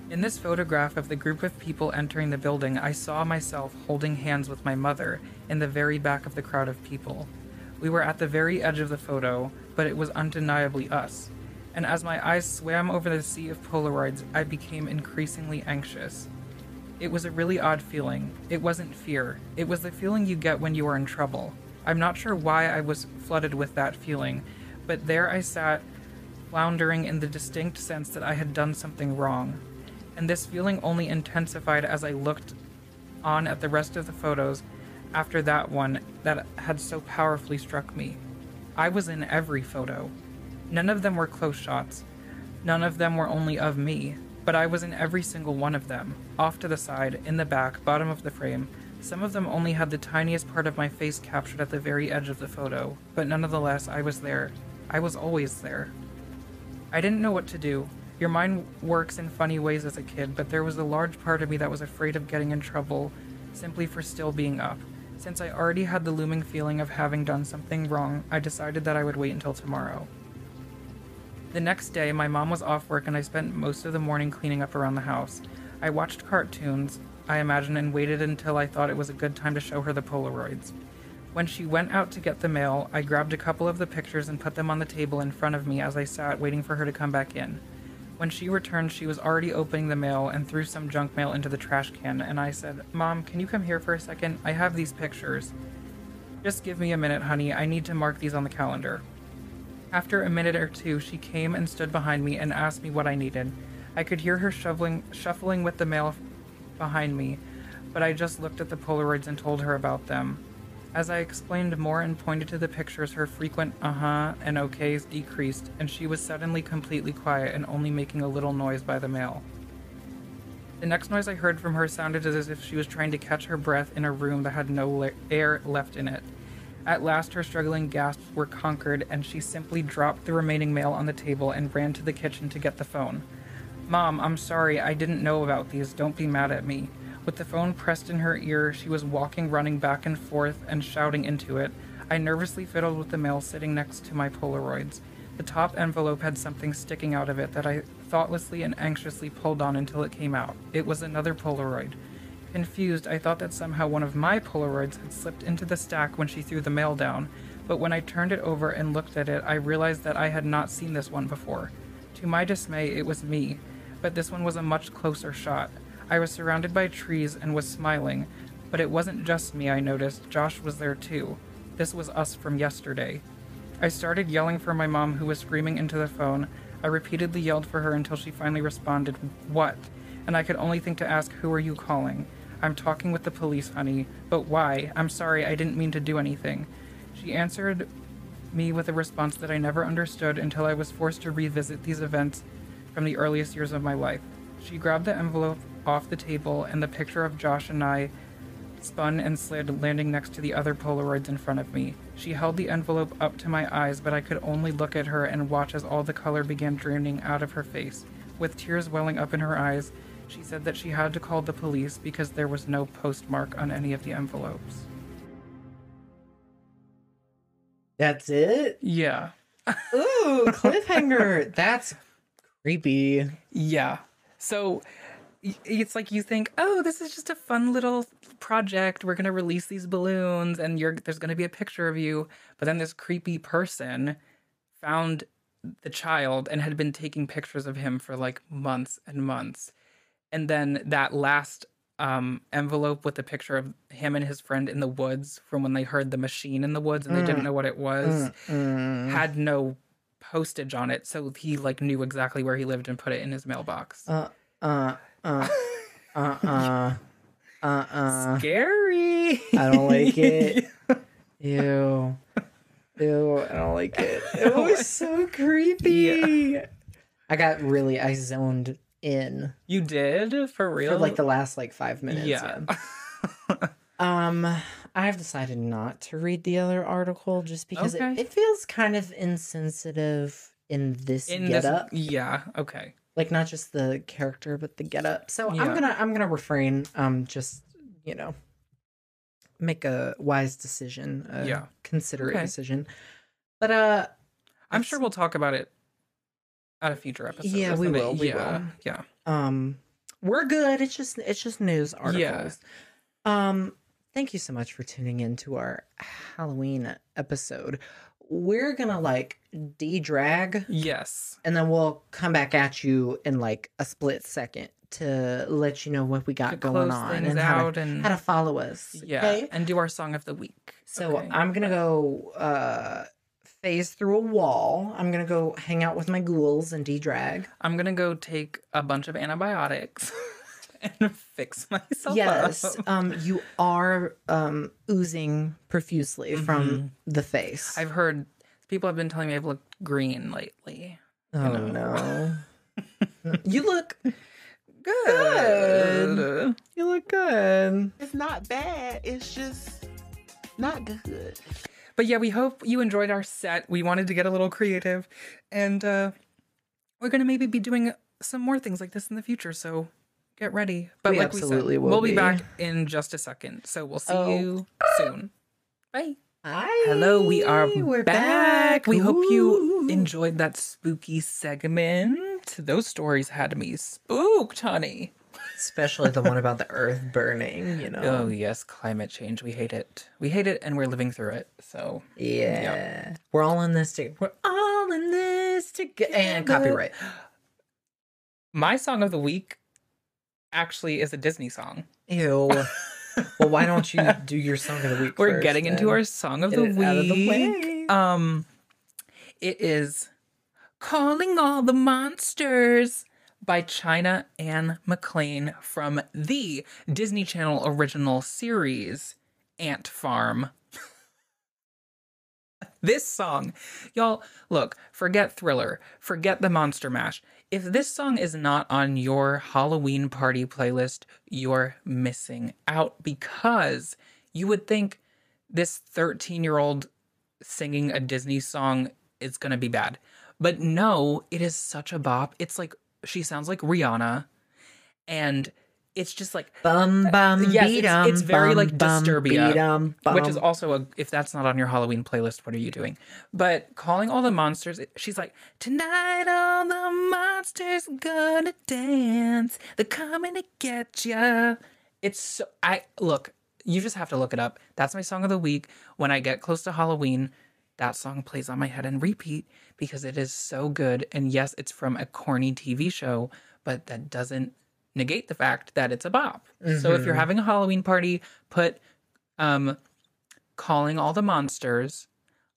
In this photograph of the group of people entering the building, I saw myself holding hands with my mother in the very back of the crowd of people. We were at the very edge of the photo, but it was undeniably us. and as my eyes swam over the sea of Polaroids, I became increasingly anxious. It was a really odd feeling. It wasn't fear. It was the feeling you get when you are in trouble. I'm not sure why I was flooded with that feeling, but there I sat, floundering in the distinct sense that I had done something wrong. And this feeling only intensified as I looked on at the rest of the photos after that one that had so powerfully struck me. I was in every photo. None of them were close shots. None of them were only of me. But I was in every single one of them, off to the side, in the back, bottom of the frame. Some of them only had the tiniest part of my face captured at the very edge of the photo, but nonetheless, I was there. I was always there. I didn't know what to do. Your mind works in funny ways as a kid, but there was a large part of me that was afraid of getting in trouble simply for still being up. Since I already had the looming feeling of having done something wrong, I decided that I would wait until tomorrow. The next day, my mom was off work and I spent most of the morning cleaning up around the house. I watched cartoons, I imagine, and waited until I thought it was a good time to show her the Polaroids. When she went out to get the mail, I grabbed a couple of the pictures and put them on the table in front of me as I sat waiting for her to come back in. When she returned, she was already opening the mail and threw some junk mail into the trash can, and I said, "Mom, can you come here for a second? I have these pictures." "Just give me a minute, honey. I need to mark these on the calendar." After a minute or two, she came and stood behind me and asked me what I needed. I could hear her shoveling, shuffling with the mail behind me, but I just looked at the Polaroids and told her about them. As I explained more and pointed to the pictures, her frequent uh-huh and okays decreased, and she was suddenly completely quiet and only making a little noise by the mail. The next noise I heard from her sounded as if she was trying to catch her breath in a room that had no le- air left in it. At last, her struggling gasps were conquered, and she simply dropped the remaining mail on the table and ran to the kitchen to get the phone. "Mom, I'm sorry, I didn't know about these. Don't be mad at me." With the phone pressed in her ear, she was walking, running back and forth, and shouting into it. I nervously fiddled with the mail sitting next to my Polaroids. The top envelope had something sticking out of it that I thoughtlessly and anxiously pulled on until it came out. It was another Polaroid. Confused, I thought that somehow one of my Polaroids had slipped into the stack when she threw the mail down, but when I turned it over and looked at it, I realized that I had not seen this one before. To my dismay, it was me, but this one was a much closer shot. I was surrounded by trees and was smiling, but it wasn't just me, I noticed. Josh was there too. This was us from yesterday. I started yelling for my mom, who was screaming into the phone. I repeatedly yelled for her until she finally responded, "What?" And I could only think to ask, "Who are you calling?" "I'm talking with the police, honey." "But why?" "I'm sorry, I didn't mean to do anything." She answered me with a response that I never understood until I was forced to revisit these events from the earliest years of my life. She grabbed the envelope off the table, and the picture of Josh and I spun and slid, landing next to the other Polaroids in front of me. She held the envelope up to my eyes, but I could only look at her and watch as all the color began draining out of her face. With tears welling up in her eyes, she said that she had to call the police because there was no postmark on any of the envelopes. That's it? Yeah. Ooh, cliffhanger. That's creepy. Yeah. So it's like you think, oh, this is just a fun little project. We're going to release these balloons and you're, there's going to be a picture of you. But then this creepy person found the child and had been taking pictures of him for like months and months. And then that last um, envelope with the picture of him and his friend in the woods from when they heard the machine in the woods and mm. they didn't know what it was, mm. had no postage on it. So he, like, knew exactly where he lived and put it in his mailbox. Uh, uh, uh, uh, uh, uh, uh. Scary. I don't like it. Ew. Ew, I don't like it. It was so creepy. Yeah. I got really, I zoned in. You did? For real? For like the last like five minutes. Yeah. yeah. um, I have decided not to read the other article just because okay. it, it feels kind of insensitive in this in getup. This, yeah. Okay. Like not just the character, but the getup. So yeah. I'm gonna I'm gonna refrain. Um, just you know, make a wise decision. A yeah. Considerate okay. decision. But uh, I'm sure we'll talk about it. At a future episode. Yeah, we will. It? We yeah. will. Yeah. Um, we're good. It's just it's just news articles. Yeah. Um, thank you so much for tuning in to our Halloween episode. we're gonna like de-drag. Yes. And then we'll come back at you in like a split second to let you know what we got going on and how, to, and how to follow us. Yeah. Okay? And do our song of the week. So okay. I'm gonna go uh phase through a wall. I'm gonna go hang out with my ghouls and de-drag. I'm gonna go take a bunch of antibiotics. And fix myself yes, up. Yes, um, you are um, oozing profusely mm-hmm. from the face. I've heard, people have been telling me I've looked green lately. Oh, you know? No. You look good. good. You look good. It's not bad. It's just not good. But yeah, we hope you enjoyed our set. We wanted to get a little creative. And uh, we're going to maybe be doing some more things like this in the future, so... Get ready. But we like absolutely we said, will we'll be, be back in just a second. So we'll see oh. you soon. Bye. Hi. Hello, we are We're back. back. We Ooh. hope you enjoyed that spooky segment. Those stories had me spooked, honey. Especially the one about the earth burning, you know. Oh, yes, climate change. We hate it. We hate it, and we're living through it. So, yeah. yeah. We're all in this together. We're all in this together. And copyright. My song of the week actually is a Disney song. Ew. Well, why don't you do your song of the week We're first, getting then. into our song of Get the week. Out of the way. Um, it is Calling All the Monsters by Chyna Ann McClain from the Disney Channel original series Ant Farm. This song, y'all, look, forget Thriller, forget the Monster Mash. If this song is not on your Halloween party playlist, you're missing out, because you would think this thirteen-year-old singing a Disney song is going to be bad. But no, it is such a bop. It's like, she sounds like Rihanna, and it's just like... Bum, bum, yes, beat it's, it's very bum, like Disturbia, bum, bum. Which is also, a, if that's not on your Halloween playlist, what are you doing? But Calling All the Monsters, she's like, tonight all the monsters gonna dance. They're coming to get ya. It's so... I Look, you just have to look it up. That's my song of the week. When I get close to Halloween, that song plays on my head and repeat because it is so good. And yes, it's from a corny T V show, but that doesn't negate the fact that it's a bop. Mm-hmm. So if you're having a Halloween party, put um, Calling All the Monsters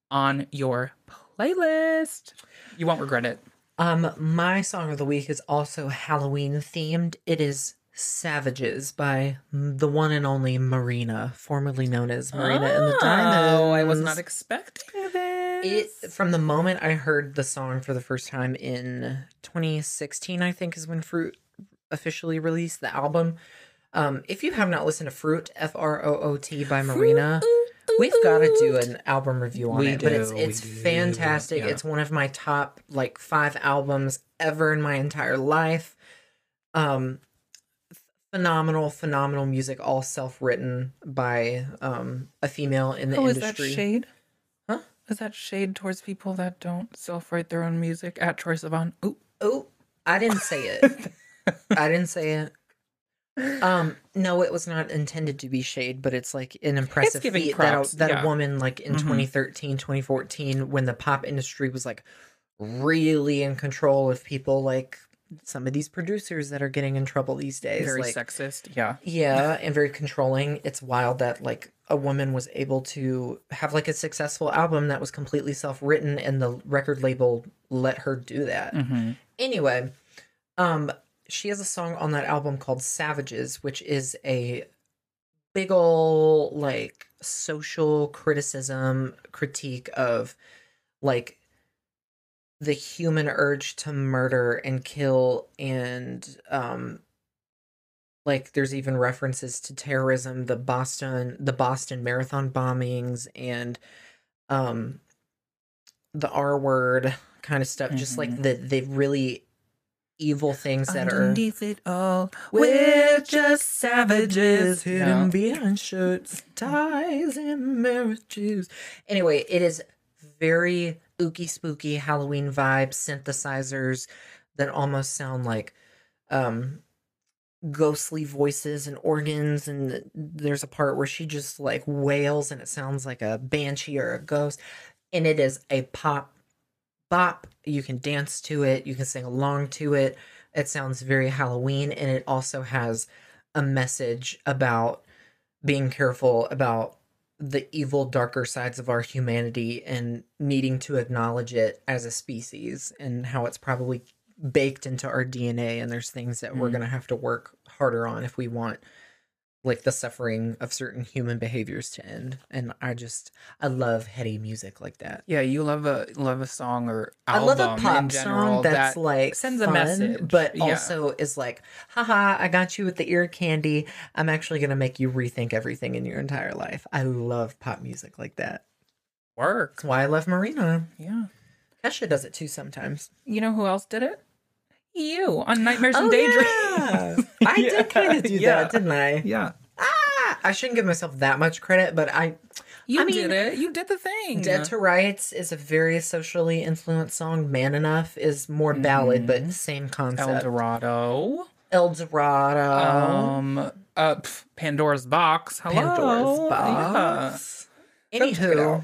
on your playlist. You won't regret it. Um, my song of the week is also Halloween themed. It is Savages by the one and only Marina, formerly known as Marina oh, and the Diamonds. Oh, I was not expecting this. It, from the moment I heard the song for the first time in twenty sixteen, I think is when Fruit officially released the album. Um, if you have not listened to Fruit, F R O O T by Marina, we've got to do an album review on we it. Do, but it's it's fantastic. Yeah. It's one of my top like five albums ever in my entire life. Um, phenomenal, phenomenal music, all self-written by um a female in the oh, industry. Is that shade? Huh? Is that shade towards people that don't self-write their own music? At Troye Sivan. Ooh, ooh, I didn't say it. I didn't say it. Um, no, it was not intended to be shade, but it's like an impressive feat props, that, a, that yeah. a woman like in mm-hmm. twenty thirteen, twenty fourteen, when the pop industry was like really in control of people like some of these producers that are getting in trouble these days. Very like, sexist. Yeah. Yeah. And very controlling. It's wild that like a woman was able to have like a successful album that was completely self-written and the record label let her do that. Mm-hmm. Anyway. Um, She has a song on that album called Savages, which is a big ol' like social criticism critique of like the human urge to murder and kill, and um like there's even references to terrorism, the Boston the Boston Marathon bombings, and um the R word kind of stuff. Mm-hmm. Just like the they really evil things that are underneath it all. We're just savages hidden no. behind shirts, ties, and marriages. Anyway, it is very ooky spooky Halloween vibe, synthesizers that almost sound like um ghostly voices and organs, and there's a part where she just like wails and it sounds like a banshee or a ghost. and it is a pop bop. You can dance to it. You can sing along to it. It sounds very Halloween, and it also has a message about being careful about the evil, darker sides of our humanity and needing to acknowledge it as a species and how it's probably baked into our D N A. And there's things that mm. we're going to have to work harder on if we want like the suffering of certain human behaviors to end. And I just, I love heady music like that. Yeah. You love a, love a song or album. I love a pop general, song that's that like sends fun, a message, but yeah. also is like, haha, I got you with the ear candy. I'm actually going to make you rethink everything in your entire life. I love pop music like that. Work. That's why I love Marina. Yeah. Kesha does it too sometimes. You know who else did it? You on Nightmares oh, and Daydreams. Yeah. I yeah. did kind of do yeah. that, didn't I? Yeah. Ah, I shouldn't give myself that much credit, but I. You I mean, did it. You did the thing. Dead to Rights is a very socially influenced song. Man Enough is more ballad, mm. but same concept. El Dorado. El Dorado. Um, uh, pff, Pandora's Box. Hello. Pandora's Box. Yeah. Anywho.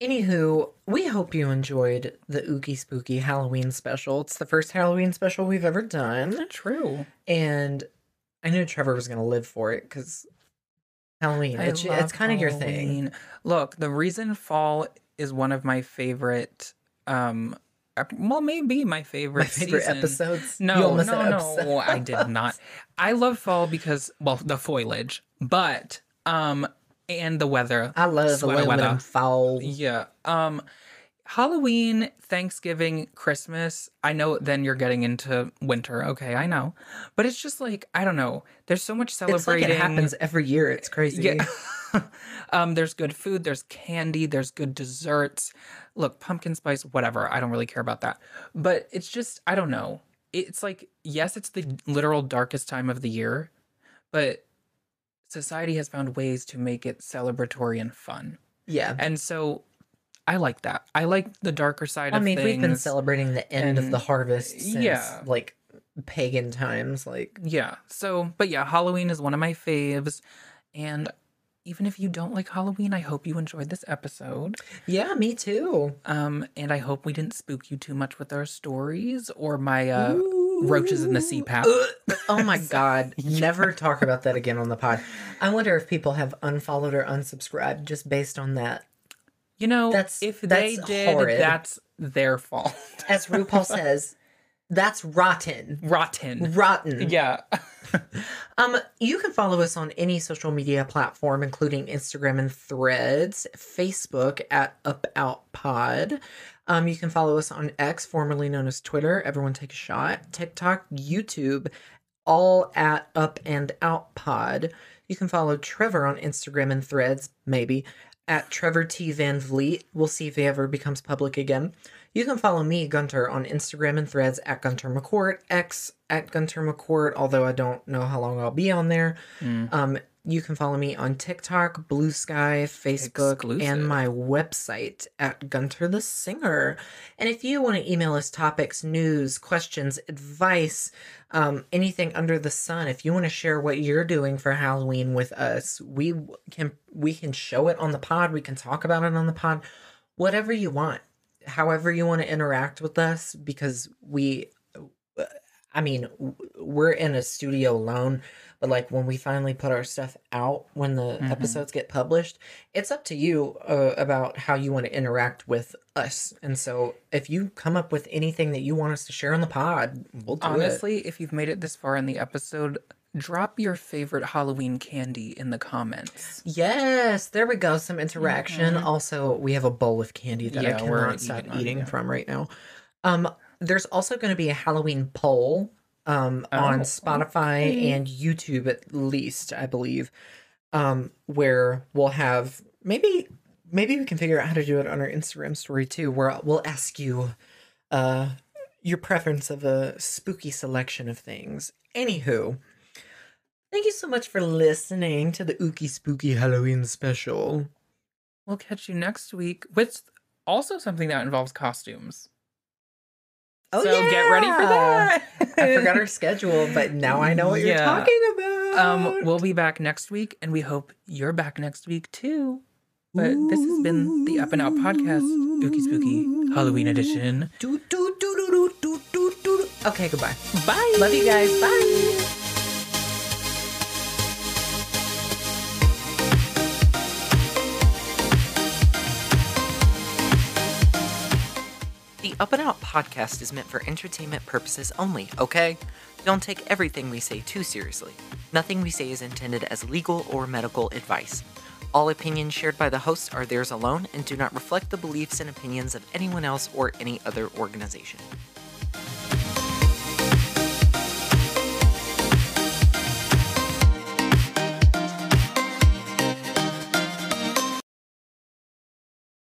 Anywho, we hope you enjoyed the Oogie Spooky Halloween special. It's the first Halloween special we've ever done. True. And I knew Trevor was going to live for it because Halloween, it's, it's kind of your thing. Look, the reason fall is one of my favorite, um, well, maybe my favorite, my favorite season. episodes. No, no, no, episode. I did not. I love fall because, well, the foliage, but, um, and the weather. I love Sweater the way weather. Fall. Yeah. Um, Halloween, Thanksgiving, Christmas. I know then you're getting into winter. Okay, I know. But it's just like, I don't know. There's so much celebrating. It's like it happens every year. It's crazy. Yeah. um, there's good food. There's candy. There's good desserts. Look, pumpkin spice, whatever. I don't really care about that. But it's just, I don't know. It's like, yes, it's the literal darkest time of the year. But society has found ways to make it celebratory and fun. Yeah. And so I like that. I like the darker side I of mean, things. I mean, we've been celebrating the end and, of the harvest since, yeah. like, pagan times. Like, yeah. So, but yeah, Halloween is one of my faves. And even if you don't like Halloween, I hope you enjoyed this episode. Yeah, me too. Um, and I hope we didn't spook you too much with our stories or my... Uh, Ooh. Roaches in the C PAP. Oh my God. Never talk about that again on the pod. I wonder if people have unfollowed or unsubscribed just based on that. You know, that's, if that's they did, horrid. That's their fault. As RuPaul says, that's rotten. Rotten. Rotten. Yeah. um, you can follow us on any social media platform, including Instagram and Threads, Facebook at Up Out Pod. Um, you can follow us on X, formerly known as Twitter. Everyone take a shot. TikTok, YouTube, all at Up and Out Pod. You can follow Trevor on Instagram and Threads, maybe, at Trevor T Van Vliet. We'll see if he ever becomes public again. You can follow me, Gunter, on Instagram and Threads at Gunter McCourt, X at Gunter McCourt, although I don't know how long I'll be on there. Mm. Um, You can follow me on TikTok, Blue Sky, Facebook, Exclusive. And my website at Gunter the Singer. And if you want to email us topics, news, questions, advice, um, anything under the sun, if you want to share what you're doing for Halloween with us, we can we can show it on the pod. We can talk about it on the pod. Whatever you want, however you want to interact with us, because we, I mean, we're in a studio alone. But, like, when we finally put our stuff out, when the mm-hmm. episodes get published, it's up to you uh, about how you want to interact with us. And so if you come up with anything that you want us to share on the pod, we'll do Honestly, it. Honestly, if you've made it this far in the episode, drop your favorite Halloween candy in the comments. Yes. There we go. Some interaction. Mm-hmm. Also, we have a bowl of candy that yeah, I cannot stop eating, eating from right now. Um, there's also going to be a Halloween poll. Um, oh, on Spotify okay. and YouTube, at least, I believe, um, where we'll have maybe maybe we can figure out how to do it on our Instagram story too, where we'll ask you uh, your preference of a spooky selection of things. Anywho, thank you so much for listening to the Oogie Spooky Halloween special. We'll catch you next week with also something that involves costumes. Oh, so yeah. get ready for that. I forgot our schedule, but now I know what yeah. you're talking about. Um, we'll be back next week, and we hope you're back next week, too. But this has been the Up and Out Podcast, spooky, spooky Halloween edition. Do, do, do, do, do, do, do. Okay, goodbye. Bye. Love you guys. Bye. The Up and Out Podcast is meant for entertainment purposes only, okay? Don't take everything we say too seriously. Nothing we say is intended as legal or medical advice. All opinions shared by the hosts are theirs alone and do not reflect the beliefs and opinions of anyone else or any other organization.